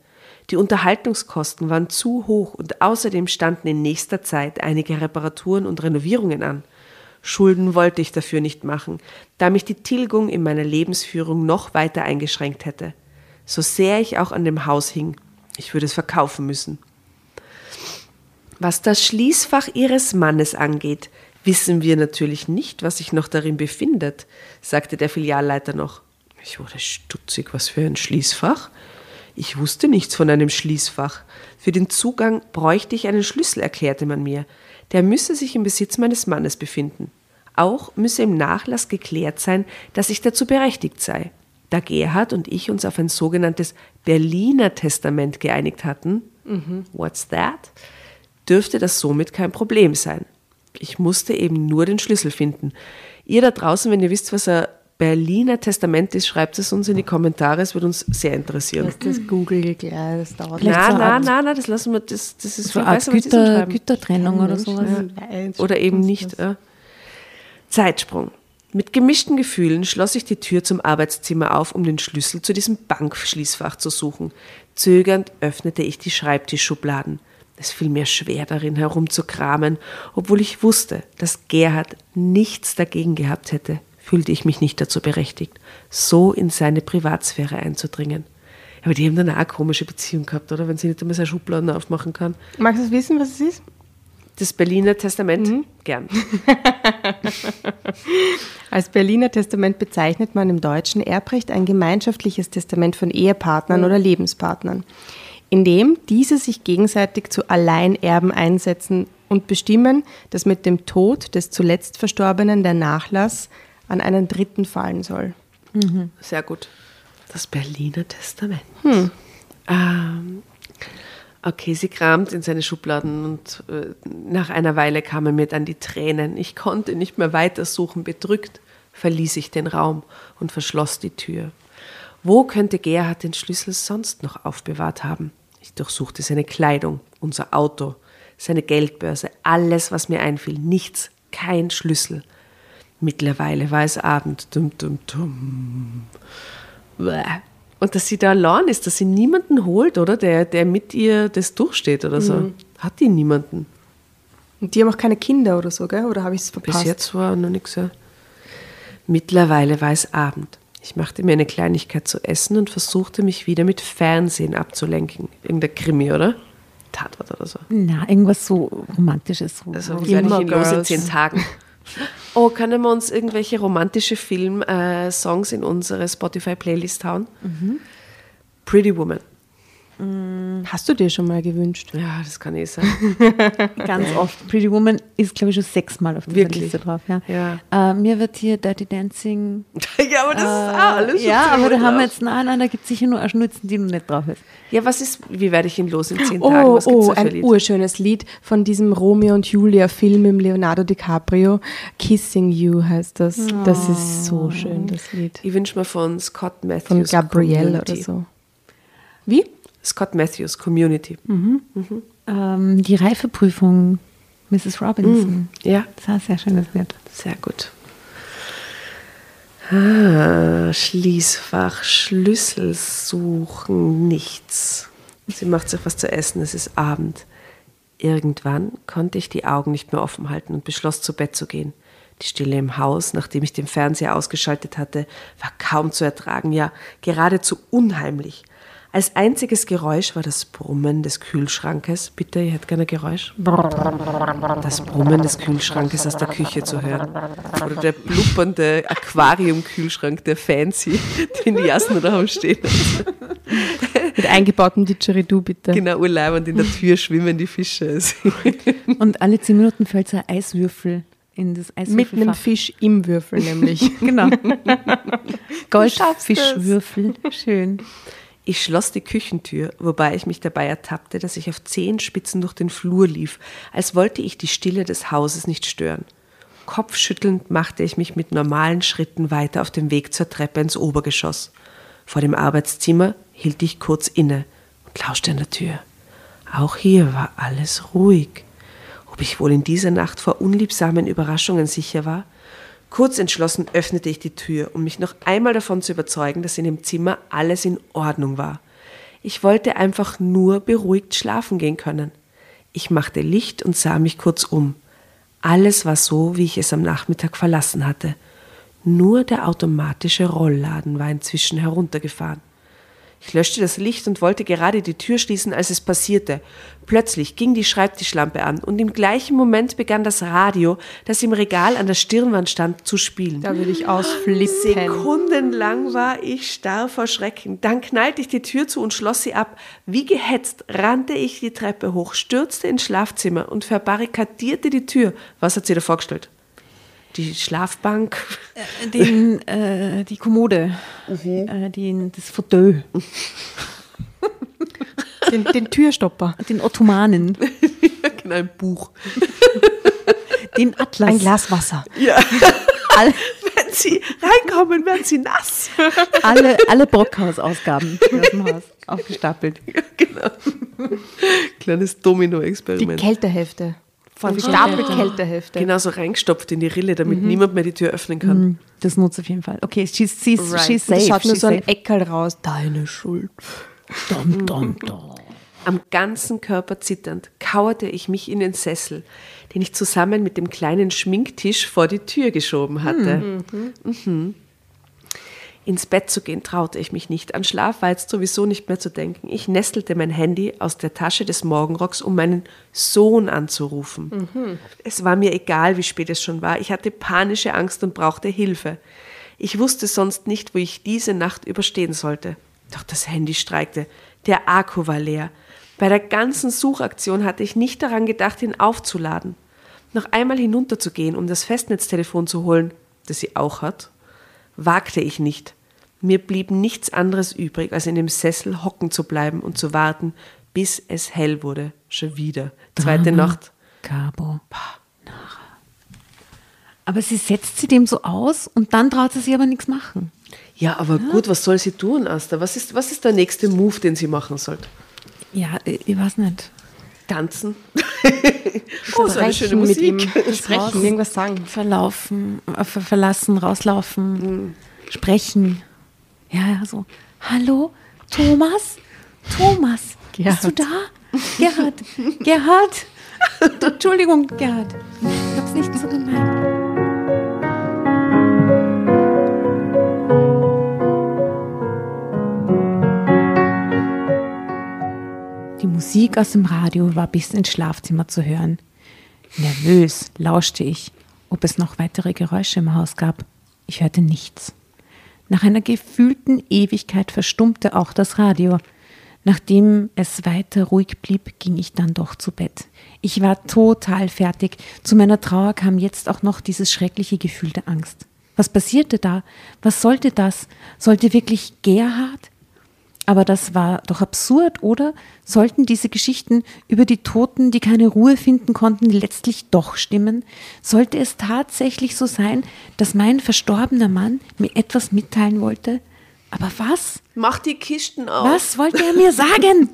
Die Unterhaltungskosten waren zu hoch und außerdem standen in nächster Zeit einige Reparaturen und Renovierungen an. Schulden wollte ich dafür nicht machen, da mich die Tilgung in meiner Lebensführung noch weiter eingeschränkt hätte. So sehr ich auch an dem Haus hing, ich würde es verkaufen müssen. Was das Schließfach ihres Mannes angeht, wissen wir natürlich nicht, was sich noch darin befindet, sagte der Filialleiter noch. Ich wurde stutzig, was für ein Schließfach? Ich wusste nichts von einem Schließfach. Für den Zugang bräuchte ich einen Schlüssel, erklärte man mir. Der müsse sich im Besitz meines Mannes befinden. Auch müsse im Nachlass geklärt sein, dass ich dazu berechtigt sei. Da Gerhard und ich uns auf ein sogenanntes Berliner Testament geeinigt hatten, mhm. what's that, dürfte das somit kein Problem sein. Ich musste eben nur den Schlüssel finden. Ihr da draußen, wenn ihr wisst, was ein Berliner Testament ist, schreibt es uns in die Kommentare, es wird uns sehr interessieren. Lass das Google gleich, das dauert nicht. Nein, nein, nein, nein, das lassen wir, das, das ist so viel besser, Güter, Gütertrennung oder sowas. Ja. Oder eben nicht. Ja. Zeitsprung. Mit gemischten Gefühlen schloss ich die Tür zum Arbeitszimmer auf, um den Schlüssel zu diesem Bankschließfach zu suchen. Zögernd öffnete ich die Schreibtischschubladen. Es fiel mir schwer, darin herumzukramen, obwohl ich wusste, dass Gerhard nichts dagegen gehabt hätte, fühlte ich mich nicht dazu berechtigt, so in seine Privatsphäre einzudringen. Aber die haben dann auch eine komische Beziehung gehabt, oder? Wenn sie nicht einmal seine Schubladen aufmachen kann. Magst du wissen, was es ist? Das Berliner Testament? Mhm. Gern. Als Berliner Testament bezeichnet man im deutschen Erbrecht ein gemeinschaftliches Testament von Ehepartnern mhm. oder Lebenspartnern, in dem diese sich gegenseitig zu Alleinerben einsetzen und bestimmen, dass mit dem Tod des zuletzt Verstorbenen der Nachlass an einen Dritten fallen soll. Mhm. Sehr gut. Das Berliner Testament. Hm. Ähm... Okay, sie kramt in seine Schubladen und äh, nach einer Weile kamen mir dann die Tränen. Ich konnte nicht mehr weitersuchen. Bedrückt verließ ich den Raum und verschloss die Tür. Wo könnte Gerhard den Schlüssel sonst noch aufbewahrt haben? Ich durchsuchte seine Kleidung, unser Auto, seine Geldbörse, alles, was mir einfiel. Nichts, kein Schlüssel. Mittlerweile war es Abend. Dum, dum, dum. Und dass sie da allein ist, dass sie niemanden holt, oder? Der, der mit ihr das durchsteht oder so. Mhm. Hat die niemanden. Und die haben auch keine Kinder oder so, gell? Oder habe ich es verpasst? Bis jetzt war noch nichts. Ja. Mittlerweile war es Abend. Ich machte mir eine Kleinigkeit zu essen und versuchte mich wieder mit Fernsehen abzulenken. Irgendein Krimi, oder? Tatort oder so. Na, irgendwas so Romantisches. Also wie werde ich in lose zehn Tagen. Oh, können wir uns irgendwelche romantische Film-Songs in unsere Spotify-Playlist hauen? Mhm. Pretty Woman. Hast du dir schon mal gewünscht? Ja, das kann eh sein. Ganz oft. Pretty Woman ist, glaube ich, schon sechsmal auf dieser Liste drauf. Ja. Ja. Äh, mir wird hier Dirty Dancing. Ja, aber das äh, ist auch alles schon. Ja, aber da haben wir jetzt, nein, nein, da gibt es sicher nur eine Schnulzen, die noch nicht drauf ist. Ja, was ist, wie werde ich ihn los in zehn Tagen? Oh, was gibt's oh da für ein Lied? Urschönes Lied von diesem Romeo und Julia-Film mit Leonardo DiCaprio. Kissing You heißt das. Oh. Das ist so schön, das Lied. Ich wünsche mir von Scott Matthews. Von Gabrielle Community. Oder so. Wie? Scott Matthews, Community. Mhm. Mhm. Ähm, die Reifeprüfung, Missus Robinson. Mhm. Ja. Das war sehr schön, das Bild. Sehr gut. Ah, Schließfach, Schlüssel suchen, nichts. Sie macht sich was zu essen, es ist Abend. Irgendwann konnte ich die Augen nicht mehr offen halten und beschloss, zu Bett zu gehen. Die Stille im Haus, nachdem ich den Fernseher ausgeschaltet hatte, war kaum zu ertragen, ja, geradezu unheimlich. Als einziges Geräusch war das Brummen des Kühlschrankes. Bitte, ihr hättet gerne ein Geräusch. Das Brummen des Kühlschrankes aus der Küche zu hören. Oder der blubbernde Aquariumkühlschrank, der Fancy, den die Jasna daheim stehen hat. Mit eingebautem Didgeridoo, bitte. Genau, urleibend, in der Tür schwimmen die Fische. Und alle zehn Minuten fällt so ein Eiswürfel in das Eiswürfelfach. Mit einem Fisch im Würfel nämlich. Genau. Goldfischwürfel, schön. Ich schloss die Küchentür, wobei ich mich dabei ertappte, dass ich auf Zehenspitzen durch den Flur lief, als wollte ich die Stille des Hauses nicht stören. Kopfschüttelnd machte ich mich mit normalen Schritten weiter auf dem Weg zur Treppe ins Obergeschoss. Vor dem Arbeitszimmer hielt ich kurz inne und lauschte an der Tür. Auch hier war alles ruhig. Ob ich wohl in dieser Nacht vor unliebsamen Überraschungen sicher war? Kurz entschlossen öffnete ich die Tür, um mich noch einmal davon zu überzeugen, dass in dem Zimmer alles in Ordnung war. Ich wollte einfach nur beruhigt schlafen gehen können. Ich machte Licht und sah mich kurz um. Alles war so, wie ich es am Nachmittag verlassen hatte. Nur der automatische Rollladen war inzwischen heruntergefahren. Ich löschte das Licht und wollte gerade die Tür schließen, als es passierte. Plötzlich ging die Schreibtischlampe an und im gleichen Moment begann das Radio, das im Regal an der Stirnwand stand, zu spielen. Da würde ich ausflippen. Sekundenlang war ich starr vor Schrecken. Dann knallte ich die Tür zu und schloss sie ab. Wie gehetzt rannte ich die Treppe hoch, stürzte ins Schlafzimmer und verbarrikadierte die Tür. Was hat sie da vorgestellt? Die Schlafbank. Den, äh, die Kommode. Mhm. Äh, den, das Fauteuil. Den, den Türstopper. Den Ottomanen. Genau, ein Buch. Den Atlas. Ein Glas Wasser. Ja. All, wenn Sie reinkommen, werden Sie nass. Alle, alle Brockhaus-Ausgaben aus dem Haus aufgestapelt. Ja, genau. Kleines Domino-Experiment. Die Kältehefte. Von Stapelkältehefte. Genau, so reingestopft in die Rille, damit mhm. niemand mehr die Tür öffnen kann. Mhm. Das nutzt auf jeden Fall. Okay, she's, she's, right. she's safe. Da schaut nur so safe. Ein Eckerl raus. Deine Schuld. Dum, dum, dum. Am ganzen Körper zitternd kauerte ich mich in den Sessel, den ich zusammen mit dem kleinen Schminktisch vor die Tür geschoben hatte. Mhm. Mhm. Ins Bett zu gehen traute ich mich nicht. An Schlaf war jetzt sowieso nicht mehr zu denken. Ich nestelte mein Handy aus der Tasche des Morgenrocks, um meinen Sohn anzurufen. Mhm. Es war mir egal, wie spät es schon war. Ich hatte panische Angst und brauchte Hilfe. Ich wusste sonst nicht, wo ich diese Nacht überstehen sollte. Doch das Handy streikte. Der Akku war leer. Bei der ganzen Suchaktion hatte ich nicht daran gedacht, ihn aufzuladen. Noch einmal hinunterzugehen, um das Festnetztelefon zu holen, das sie auch hat, wagte ich nicht. Mir blieb nichts anderes übrig, als in dem Sessel hocken zu bleiben und zu warten, bis es hell wurde. Schon wieder. Zweite Drama, Nacht. Carbonara. Aber sie setzt sie dem so aus und dann traut sie sich aber nichts machen. Ja, aber ja. Gut, was soll sie tun, Asta? Was ist, was ist der nächste Move, den sie machen sollte? Ja, ich weiß nicht. Tanzen. Oh, so eine schöne Musik. Sprechen, irgendwas sagen. Verlaufen, ver- verlassen, rauslaufen, mhm. sprechen. Ja, so, hallo, Thomas, Thomas, Gerhard. Bist du da? Gerhard, Gerhard, Entschuldigung, Gerhard, ich hab's nicht so gemeint. Die Musik aus dem Radio war bis ins Schlafzimmer zu hören. Nervös lauschte ich, ob es noch weitere Geräusche im Haus gab. Ich hörte nichts. Nach einer gefühlten Ewigkeit verstummte auch das Radio. Nachdem es weiter ruhig blieb, ging ich dann doch zu Bett. Ich war total fertig. Zu meiner Trauer kam jetzt auch noch dieses schreckliche Gefühl der Angst. Was passierte da? Was sollte das? Sollte wirklich Gerhard? Aber das war doch absurd, oder? Sollten diese Geschichten über die Toten, die keine Ruhe finden konnten, letztlich doch stimmen? Sollte es tatsächlich so sein, dass mein verstorbener Mann mir etwas mitteilen wollte? Aber was? Mach die Kisten auf. Was wollte er mir sagen?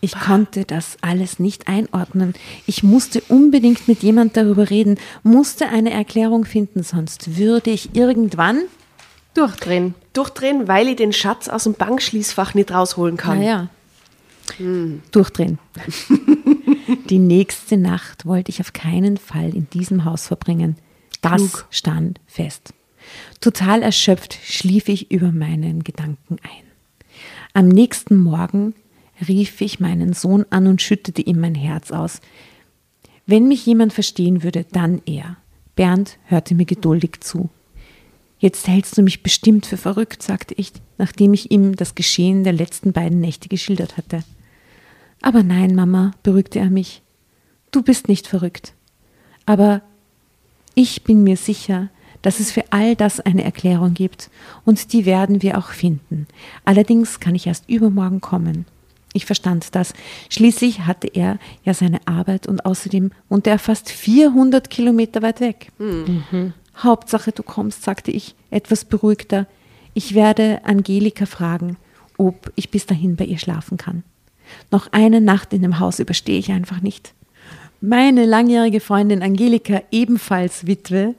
Ich konnte das alles nicht einordnen. Ich musste unbedingt mit jemand darüber reden, musste eine Erklärung finden, sonst würde ich irgendwann... Durchdrehen. Durchdrehen, weil ich den Schatz aus dem Bankschließfach nicht rausholen kann. Naja. Hm. Durchdrehen. Die nächste Nacht wollte ich auf keinen Fall in diesem Haus verbringen. Das Klug. Stand fest. Total erschöpft schlief ich über meinen Gedanken ein. Am nächsten Morgen rief ich meinen Sohn an und schüttete ihm mein Herz aus. Wenn mich jemand verstehen würde, dann er. Bernd hörte mir geduldig zu. Jetzt hältst du mich bestimmt für verrückt, sagte ich, nachdem ich ihm das Geschehen der letzten beiden Nächte geschildert hatte. Aber nein, Mama, beruhigte er mich, du bist nicht verrückt. Aber ich bin mir sicher, dass es für all das eine Erklärung gibt und die werden wir auch finden. Allerdings kann ich erst übermorgen kommen. Ich verstand das. Schließlich hatte er ja seine Arbeit und außerdem wohnte er fast vierhundert Kilometer weit weg. Mhm. Hauptsache, du kommst, sagte ich, etwas beruhigter. Ich werde Angelika fragen, ob ich bis dahin bei ihr schlafen kann. Noch eine Nacht in dem Haus überstehe ich einfach nicht. Meine langjährige Freundin Angelika, ebenfalls Witwe,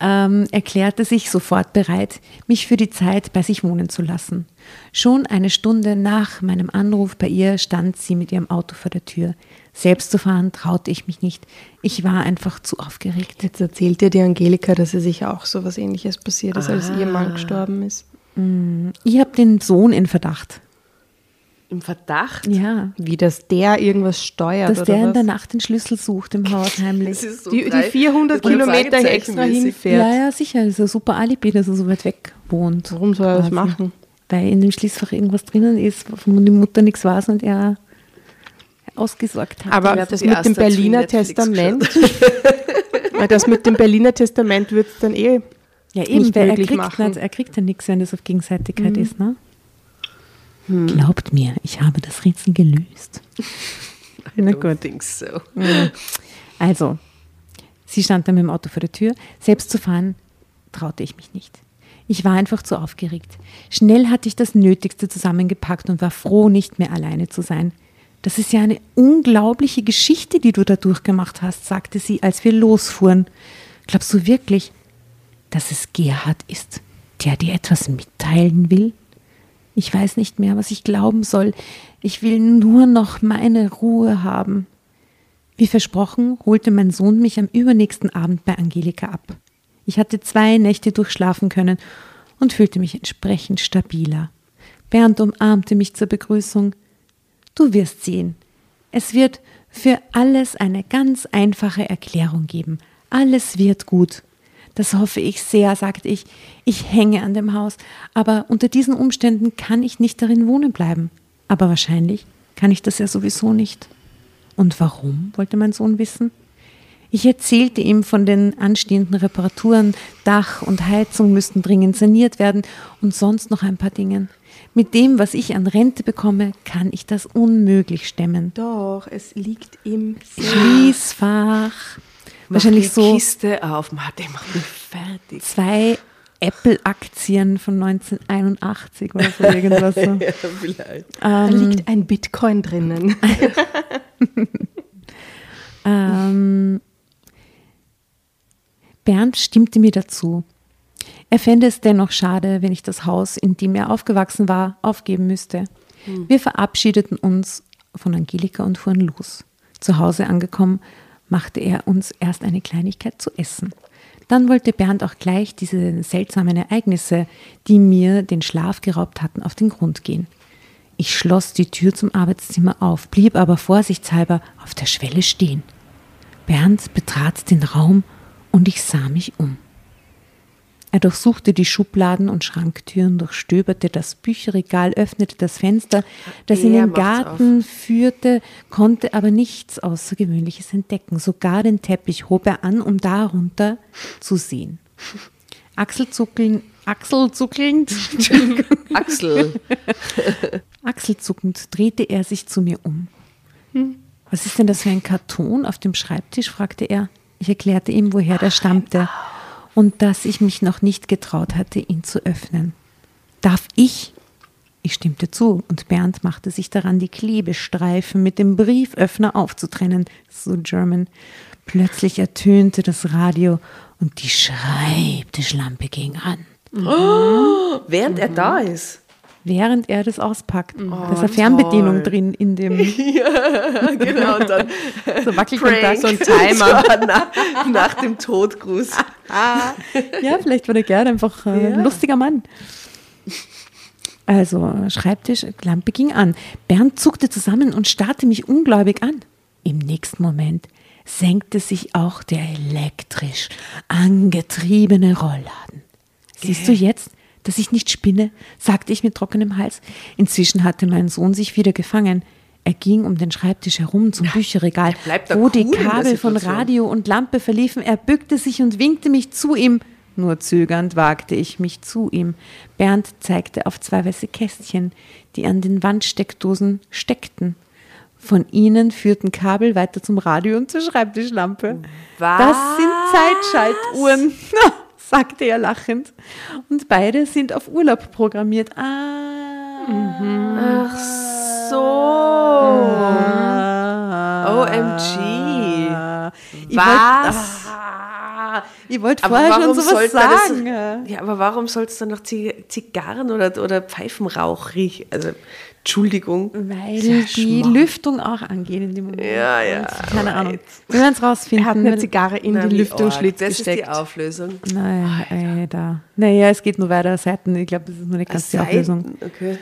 ähm, erklärte sich sofort bereit, mich für die Zeit bei sich wohnen zu lassen. Schon eine Stunde nach meinem Anruf bei ihr stand sie mit ihrem Auto vor der Tür. Selbst zu fahren traute ich mich nicht. Ich war einfach zu aufgeregt. Jetzt erzählt dir die Angelika, dass ihr sicher auch so was Ähnliches passiert ist, ah. als ihr Mann gestorben ist. Mm, ich habe den Sohn in Verdacht. Im Verdacht? Ja. Wie, dass der irgendwas steuert dass oder was? Dass der in der Nacht den Schlüssel sucht im Haus heimlich. So die, die vierhundert Kilometer extra hinfährt. Ja, ja, sicher. Das ist ein super Alibi, dass er so weit weg wohnt. Warum soll er das machen? Weil in dem Schließfach irgendwas drinnen ist, wovon die Mutter nichts weiß und er... ausgesorgt hat. Aber das mit dem Berliner Testament, das mit dem Berliner Testament wird es dann eh ja, eben, nicht weil möglich er kriegt, machen. Er kriegt ja nichts, wenn das auf Gegenseitigkeit mhm. ist. Ne? Hm. Glaubt mir, ich habe das Rätsel gelöst. I don't gut. think so. Ja. Also, sie stand dann mit dem Auto vor der Tür. Selbst zu fahren traute ich mich nicht. Ich war einfach zu aufgeregt. Schnell hatte ich das Nötigste zusammengepackt und war froh, nicht mehr alleine zu sein. Das ist ja eine unglaubliche Geschichte, die du da durchgemacht hast, sagte sie, als wir losfuhren. Glaubst du wirklich, dass es Gerhard ist, der dir etwas mitteilen will? Ich weiß nicht mehr, was ich glauben soll. Ich will nur noch meine Ruhe haben. Wie versprochen, holte mein Sohn mich am übernächsten Abend bei Angelika ab. Ich hatte zwei Nächte durchschlafen können und fühlte mich entsprechend stabiler. Bernd umarmte mich zur Begrüßung. Du wirst sehen, es wird für alles eine ganz einfache Erklärung geben. Alles wird gut. Das hoffe ich sehr, sagte ich. Ich hänge an dem Haus, aber unter diesen Umständen kann ich nicht darin wohnen bleiben. Aber wahrscheinlich kann ich das ja sowieso nicht. Und warum, wollte mein Sohn wissen? Ich erzählte ihm von den anstehenden Reparaturen, Dach und Heizung müssten dringend saniert werden und sonst noch ein paar Dingen. Mit dem, was ich an Rente bekomme, kann ich das unmöglich stemmen. Doch, es liegt im Schließfach. Mach Wahrscheinlich so. Kiste auf, Martin, mach mich fertig. Zwei Apple-Aktien von neunzehnhunderteinundachtzig oder so irgendwas. So. Ja, vielleicht. Ähm, da liegt ein Bitcoin drinnen. ähm, Bernd stimmte mir dazu. Er fände es dennoch schade, wenn ich das Haus, in dem er aufgewachsen war, aufgeben müsste. Hm. Wir verabschiedeten uns von Angelika und fuhren los. Zu Hause angekommen, machte er uns erst eine Kleinigkeit zu essen. Dann wollte Bernd auch gleich diese seltsamen Ereignisse, die mir den Schlaf geraubt hatten, auf den Grund gehen. Ich schloss die Tür zum Arbeitszimmer auf, blieb aber vorsichtshalber auf der Schwelle stehen. Bernd betrat den Raum und ich sah mich um. Er durchsuchte die Schubladen und Schranktüren, durchstöberte das Bücherregal, öffnete das Fenster, das in den Garten führte, konnte aber nichts Außergewöhnliches entdecken. Sogar den Teppich hob er an, um darunter zu sehen. Achselzuckeln, achselzuckelnd, Achsel. Achselzuckend drehte er sich zu mir um. Hm. Was ist denn das für ein Karton auf dem Schreibtisch, fragte er. Ich erklärte ihm, woher der stammte. Und dass ich mich noch nicht getraut hatte, ihn zu öffnen. Darf ich? Ich stimmte zu und Bernd machte sich daran, die Klebestreifen mit dem Brieföffner aufzutrennen. So German. Plötzlich ertönte das Radio und die Schreibtischlampe ging an. Oh, während mhm. er da ist? Während er das auspackt. Oh, da ist eine Fernbedienung toll. Drin in dem. Ja, genau. Dann so wackelt und dann so ein Timer so, na, nach dem Todgruß. Ah. Ja, vielleicht war der Gerhard einfach äh, ja. ein lustiger Mann. Also, Schreibtisch, Lampe ging an. Bernd zuckte zusammen und starrte mich ungläubig an. Im nächsten Moment senkte sich auch der elektrisch angetriebene Rollladen. Okay. Siehst du jetzt, dass ich nicht spinne? Sagte ich mit trockenem Hals. Inzwischen hatte mein Sohn sich wieder gefangen. Er ging um den Schreibtisch herum zum Bücherregal, wo die Kabel von Radio und Lampe verliefen. Er bückte sich und winkte mich zu ihm. Nur zögernd wagte ich mich zu ihm. Bernd zeigte auf zwei weiße Kästchen, die an den Wandsteckdosen steckten. Von ihnen führten Kabel weiter zum Radio und zur Schreibtischlampe. Was? Das sind Zeitschaltuhren, sagte er lachend. Und beide sind auf Urlaub programmiert. Ah. Mhm. Ach so. So. Ah. O M G. Ich Was? Wollt, ah, ich wollte vorher schon sowas sagen. Das, ja, aber warum soll es dann noch Zigarren oder, oder Pfeifenrauch riechen? Also, Entschuldigung. Weil ja, die schmarr. Lüftung auch angeht in dem Moment. Ja, ja. Keine right. Ahnung. Wir werden es rausfinden. Er hat eine Zigarre in Nein, die Lüftungsschlitz gesteckt. Das ist die Auflösung. Nein, ey, da. Naja, es geht nur weiter Seiten. Ich glaube, das ist nur eine klassische Auflösung. Okay.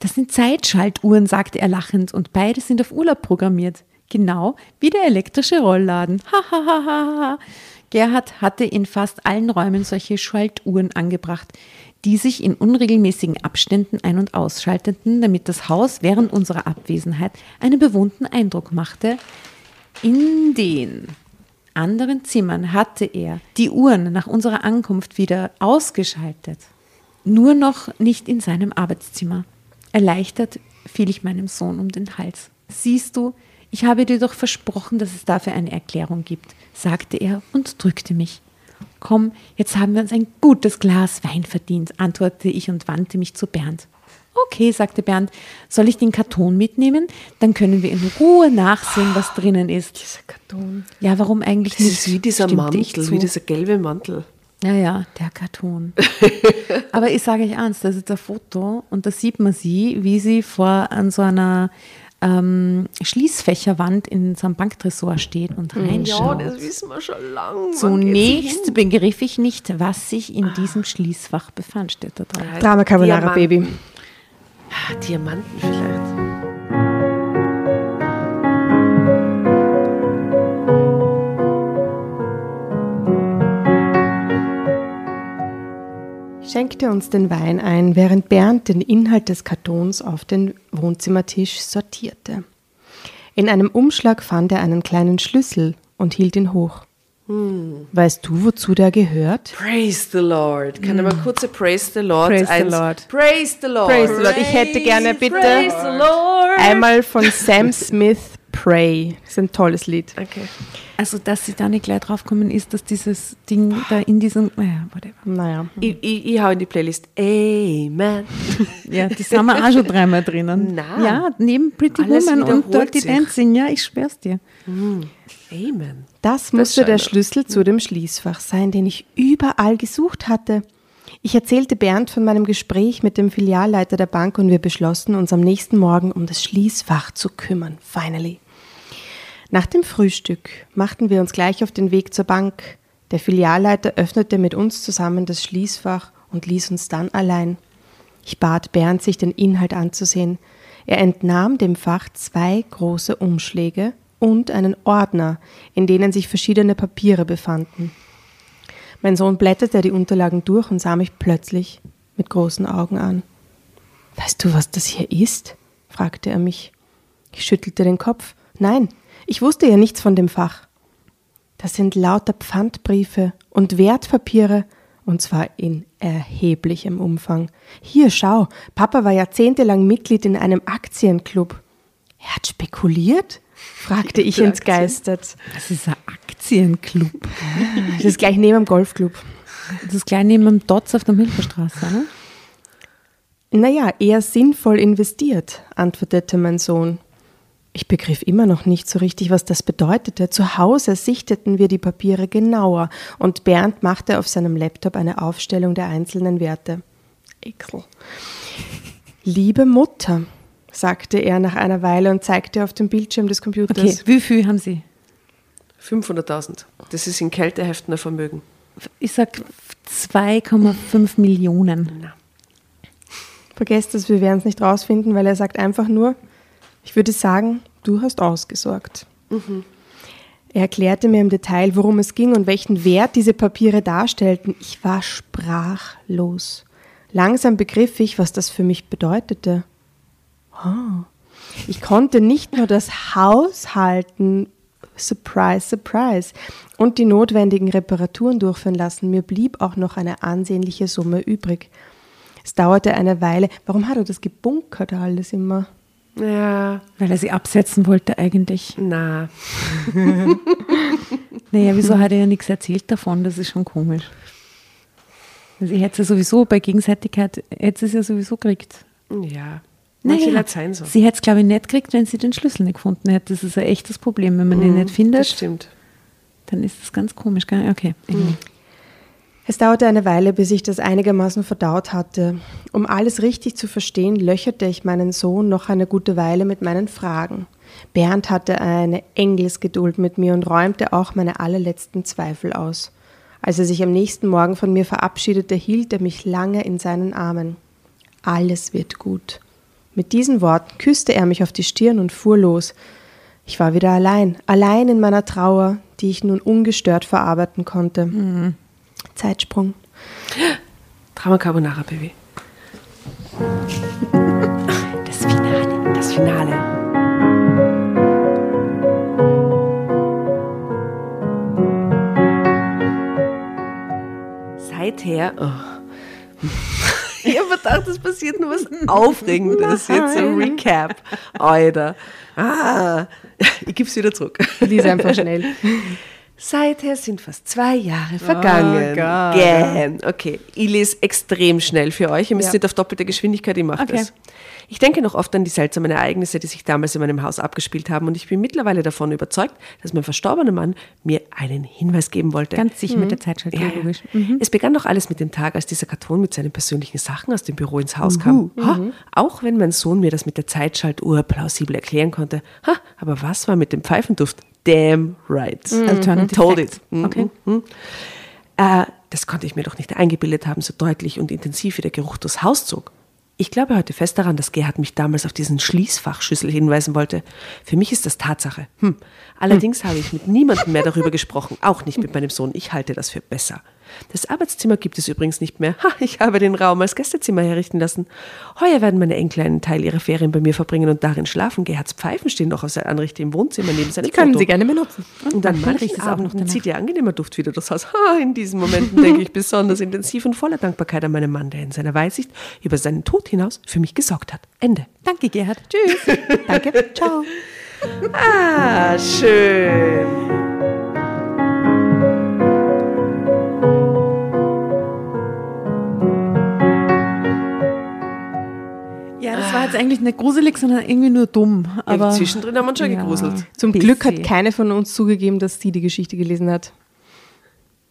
Das sind Zeitschaltuhren, sagte er lachend, und beide sind auf Urlaub programmiert. Genau wie der elektrische Rollladen. Hahaha. Gerhard hatte in fast allen Räumen solche Schaltuhren angebracht, die sich in unregelmäßigen Abständen ein- und ausschalteten, damit das Haus während unserer Abwesenheit einen bewohnten Eindruck machte. In den anderen Zimmern hatte er die Uhren nach unserer Ankunft wieder ausgeschaltet. Nur noch nicht in seinem Arbeitszimmer. Erleichtert fiel ich meinem Sohn um den Hals. Siehst du, ich habe dir doch versprochen, dass es dafür eine Erklärung gibt, sagte er und drückte mich. Komm, jetzt haben wir uns ein gutes Glas Wein verdient, antwortete ich und wandte mich zu Bernd. Okay, sagte Bernd, soll ich den Karton mitnehmen? Dann können wir in Ruhe nachsehen, was drinnen ist. Dieser Karton. Ja, warum eigentlich das nicht? Das ist wie dieser Mantel, wie dieser gelbe Mantel. Ja, ja, der Karton. Aber ich sage euch ernst, das ist ein Foto und da sieht man sie, wie sie vor an so einer ähm, Schließfächerwand in so einem Banktresor steht und reinschaut. Ja, das wissen wir schon lange. Zunächst begriff ich nicht, was sich in diesem Schließfach befand, steht da drauf. Drama Carbonara Baby. Ah, Diamanten vielleicht. Schenkte uns den Wein ein, während Bernd den Inhalt des Kartons auf den Wohnzimmertisch sortierte. In einem Umschlag fand er einen kleinen Schlüssel und hielt ihn hoch. Hm. Weißt du, wozu der gehört? Praise the Lord. Kann hm. aber kurze Praise the Lord. Praise the Lord. Praise the Lord. Praise the Lord. Ich hätte gerne bitte einmal von Sam Smith Pray. Das ist ein tolles Lied. Okay. Also, dass sie da nicht gleich drauf kommen, ist, dass dieses Ding da in diesem, naja, whatever. Naja. Ich, ich, ich hau in die Playlist. Amen. Ja, die sind wir auch schon dreimal drinnen. Nein. Ja, neben Pretty alles Woman und Dirty Dancing. Ja, ich schwör's dir. Mm. Amen. Das musste das der Schlüssel zu dem Schließfach sein, den ich überall gesucht hatte. Ich erzählte Bernd von meinem Gespräch mit dem Filialleiter der Bank und wir beschlossen, uns am nächsten Morgen um das Schließfach zu kümmern. Finally. Nach dem Frühstück machten wir uns gleich auf den Weg zur Bank. Der Filialleiter öffnete mit uns zusammen das Schließfach und ließ uns dann allein. Ich bat Bernd, sich den Inhalt anzusehen. Er entnahm dem Fach zwei große Umschläge und einen Ordner, in denen sich verschiedene Papiere befanden. Mein Sohn blätterte die Unterlagen durch und sah mich plötzlich mit großen Augen an. »Weißt du, was das hier ist?« fragte er mich. Ich schüttelte den Kopf. »Nein, ich wusste ja nichts von dem Fach.« »Das sind lauter Pfandbriefe und Wertpapiere, und zwar in erheblichem Umfang. Hier, schau, Papa war jahrzehntelang Mitglied in einem Aktienclub.« »Er hat spekuliert?« fragte ich entgeistert. Das ist ein Aktienclub. Das ist gleich neben dem Golfclub. Das ist gleich neben dem Dotz auf der Milcherstraße, ne? Naja, eher sinnvoll investiert, antwortete mein Sohn. Ich begriff immer noch nicht so richtig, was das bedeutete. Zu Hause sichteten wir die Papiere genauer und Bernd machte auf seinem Laptop eine Aufstellung der einzelnen Werte. Ekel. Liebe Mutter, sagte er nach einer Weile und zeigte auf dem Bildschirm des Computers. Okay, wie viel haben Sie? fünfhunderttausend. Das ist in Kälteheften ein Vermögen. Ich sag zwei Komma fünf Millionen. Na. Vergesst das, wir werden es nicht rausfinden, weil er sagt einfach nur, ich würde sagen, du hast ausgesorgt. Mhm. Er erklärte mir im Detail, worum es ging und welchen Wert diese Papiere darstellten. Ich war sprachlos. Langsam begriff ich, was das für mich bedeutete. Oh. Ich konnte nicht nur das Haushalten, surprise, surprise, und die notwendigen Reparaturen durchführen lassen. Mir blieb auch noch eine ansehnliche Summe übrig. Es dauerte eine Weile. Warum hat er das gebunkert alles immer? Ja, weil er sie absetzen wollte eigentlich. Na. Naja, wieso hat er ja nichts erzählt davon? Das ist schon komisch. Also ich hätte es ja sowieso, bei Gegenseitigkeit hätte es ja sowieso gekriegt. Ja. Naja, sein so. Sie hätte es, glaube ich, nicht gekriegt, wenn sie den Schlüssel nicht gefunden hätte. Das ist ein echtes Problem, wenn man den mm, nicht findet. Das stimmt. Dann ist das ganz komisch, gell? Okay. Mm. Es dauerte eine Weile, bis ich das einigermaßen verdaut hatte. Um alles richtig zu verstehen, löcherte ich meinen Sohn noch eine gute Weile mit meinen Fragen. Bernd hatte eine Engelsgeduld mit mir und räumte auch meine allerletzten Zweifel aus. Als er sich am nächsten Morgen von mir verabschiedete, hielt er mich lange in seinen Armen. Alles wird gut. Mit diesen Worten küsste er mich auf die Stirn und fuhr los. Ich war wieder allein, allein in meiner Trauer, die ich nun ungestört verarbeiten konnte. Mhm. Zeitsprung. Drama Carbonara, Baby. Das Finale, das Finale. Seither... Oh. Ich habe gedacht, es passiert nur was Aufregendes. Nein. Jetzt ein Recap. Alter. Ah, ich gebe es wieder zurück. Lies einfach schnell. Seither sind fast zwei Jahre vergangen. Oh Gott. Okay, ich lese extrem schnell für euch. Ihr müsst ja. nicht auf doppelte Geschwindigkeit, ich mache okay. das. Ich denke noch oft an die seltsamen Ereignisse, die sich damals in meinem Haus abgespielt haben und ich bin mittlerweile davon überzeugt, dass mein verstorbener Mann mir einen Hinweis geben wollte. Ganz sicher mhm. mit der Zeitschrift, ja, logisch. Ja. Mhm. Es begann doch alles mit dem Tag, als dieser Karton mit seinen persönlichen Sachen aus dem Büro ins Haus mhm. kam. Ha, mhm. Auch wenn mein Sohn mir das mit der Zeitschaltuhr plausibel erklären konnte. Ha, aber was war mit dem Pfeifenduft? Damn right. Mm-hmm. Told it. Mm-hmm. Okay. Mm-hmm. Äh, das konnte ich mir doch nicht eingebildet haben, so deutlich und intensiv wie der Geruch durchs Haus zog. Ich glaube heute fest daran, dass Gerhard mich damals auf diesen Schließfachschlüssel hinweisen wollte. Für mich ist das Tatsache. Hm. Allerdings hm. habe ich mit niemandem mehr darüber gesprochen, auch nicht mit meinem Sohn. Ich halte das für besser. Das Arbeitszimmer gibt es übrigens nicht mehr. Ha, ich habe den Raum als Gästezimmer herrichten lassen. Heuer werden meine Enkel einen Teil ihrer Ferien bei mir verbringen und darin schlafen. Gerhards Pfeifen stehen noch auf seiner Anrichte im Wohnzimmer neben seinem Foto. Die können sie gerne benutzen. Und, und dann manches Abend noch zieht ihr angenehmer Duft wieder durchs Haus. Ha, in diesen Momenten denke ich besonders intensiv und voller Dankbarkeit an meinen Mann, der in seiner Weitsicht über seinen Tod hinaus für mich gesorgt hat. Ende. Danke, Gerhard. Tschüss. Danke. Ciao. Ah, schön. Ja, das war jetzt eigentlich nicht gruselig, sondern irgendwie nur dumm. Aber ja, zwischendrin haben wir uns schon ja, gegruselt. Zum Bissi. Glück hat keine von uns zugegeben, dass sie die Geschichte gelesen hat.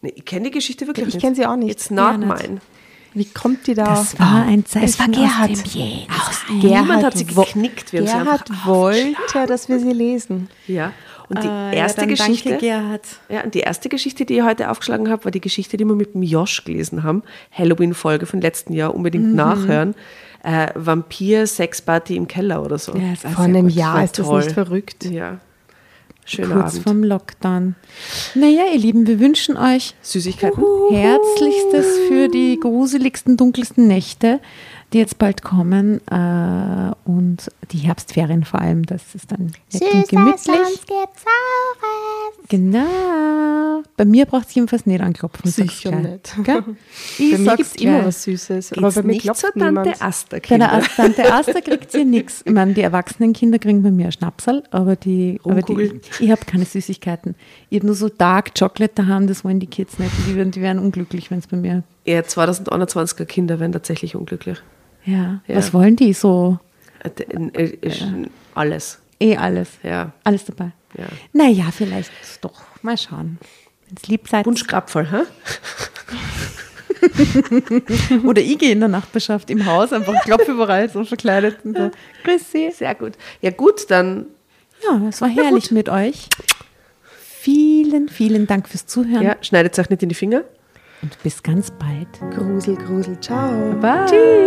Nee, ich kenne die Geschichte wirklich ich nicht. Ich kenne sie auch nicht. It's not ja, mine. Nicht. Wie kommt die da? Das war ein Zeichen das war Gerhard. Aus dem Jenseits. Niemand hat sie geknickt. Wir Gerhard haben wollte, dass wir sie lesen. Ja, und die äh, erste ja, Geschichte, danke, Gerhard. Ja, und die erste Geschichte, die ich heute aufgeschlagen habe, war die Geschichte, die wir mit dem Josh gelesen haben. Halloween-Folge von letzten Jahr, unbedingt mhm. nachhören. Äh, Vampir-Sexparty im Keller oder so. Ja, vor einem Jahr ist das nicht verrückt. Ja. Schönen Kurz Abend. Vom Lockdown. Naja, ihr Lieben, wir wünschen euch Süßigkeiten. Herzlichstes für die gruseligsten, dunkelsten Nächte, die jetzt bald kommen. Und die Herbstferien vor allem, das ist dann nett und gemütlich. Sonst gibt's Saures. Genau. Bei mir braucht es jedenfalls nicht anklopfen. Sicher nicht. Ich bei mir gibt es immer was Süßes. Aber bei mir nicht klopft so Tante Asta, bei der Tante Asta kriegt ihr nichts. Ich meine, die erwachsenen Kinder kriegen bei mir einen Schnapsal, aber die, aber die ich habe keine Süßigkeiten. Ich habe nur so Dark Chocolate daheim, das wollen die Kids nicht. Die werden, die werden unglücklich, wenn es bei mir... Ja, zweitausendeinundzwanziger Kinder werden tatsächlich unglücklich. Ja, ja. Was wollen die so? Alles. Eh alles. Ja. Alles dabei. Ja. Naja, vielleicht doch. Mal schauen. Wenn's lieb seid. Wunschkrapferl, hä? Oder ich gehe in der Nachbarschaft im Haus, einfach klopfe überall, so verkleidet und so. Grüß Sie. Sehr gut. Ja gut, dann. Ja, es war herrlich mit euch. Vielen, vielen Dank fürs Zuhören. Ja, schneidet euch nicht in die Finger. Und bis ganz bald. Grusel, Grusel, ciao. Bye. Tschüss.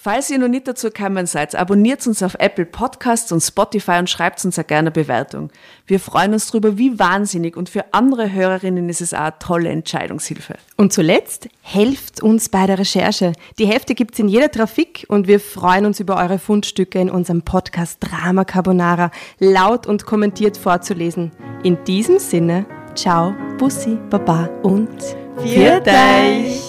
Falls ihr noch nicht dazu gekommen seid, abonniert uns auf Apple Podcasts und Spotify und schreibt uns auch gerne eine Bewertung. Wir freuen uns darüber, wie wahnsinnig, und für andere Hörerinnen ist es auch eine tolle Entscheidungshilfe. Und zuletzt, helft uns bei der Recherche. Die Hefte gibt es in jeder Trafik und wir freuen uns über eure Fundstücke in unserem Podcast Drama Carbonara laut und kommentiert vorzulesen. In diesem Sinne, ciao, Bussi, Baba und... Für dich!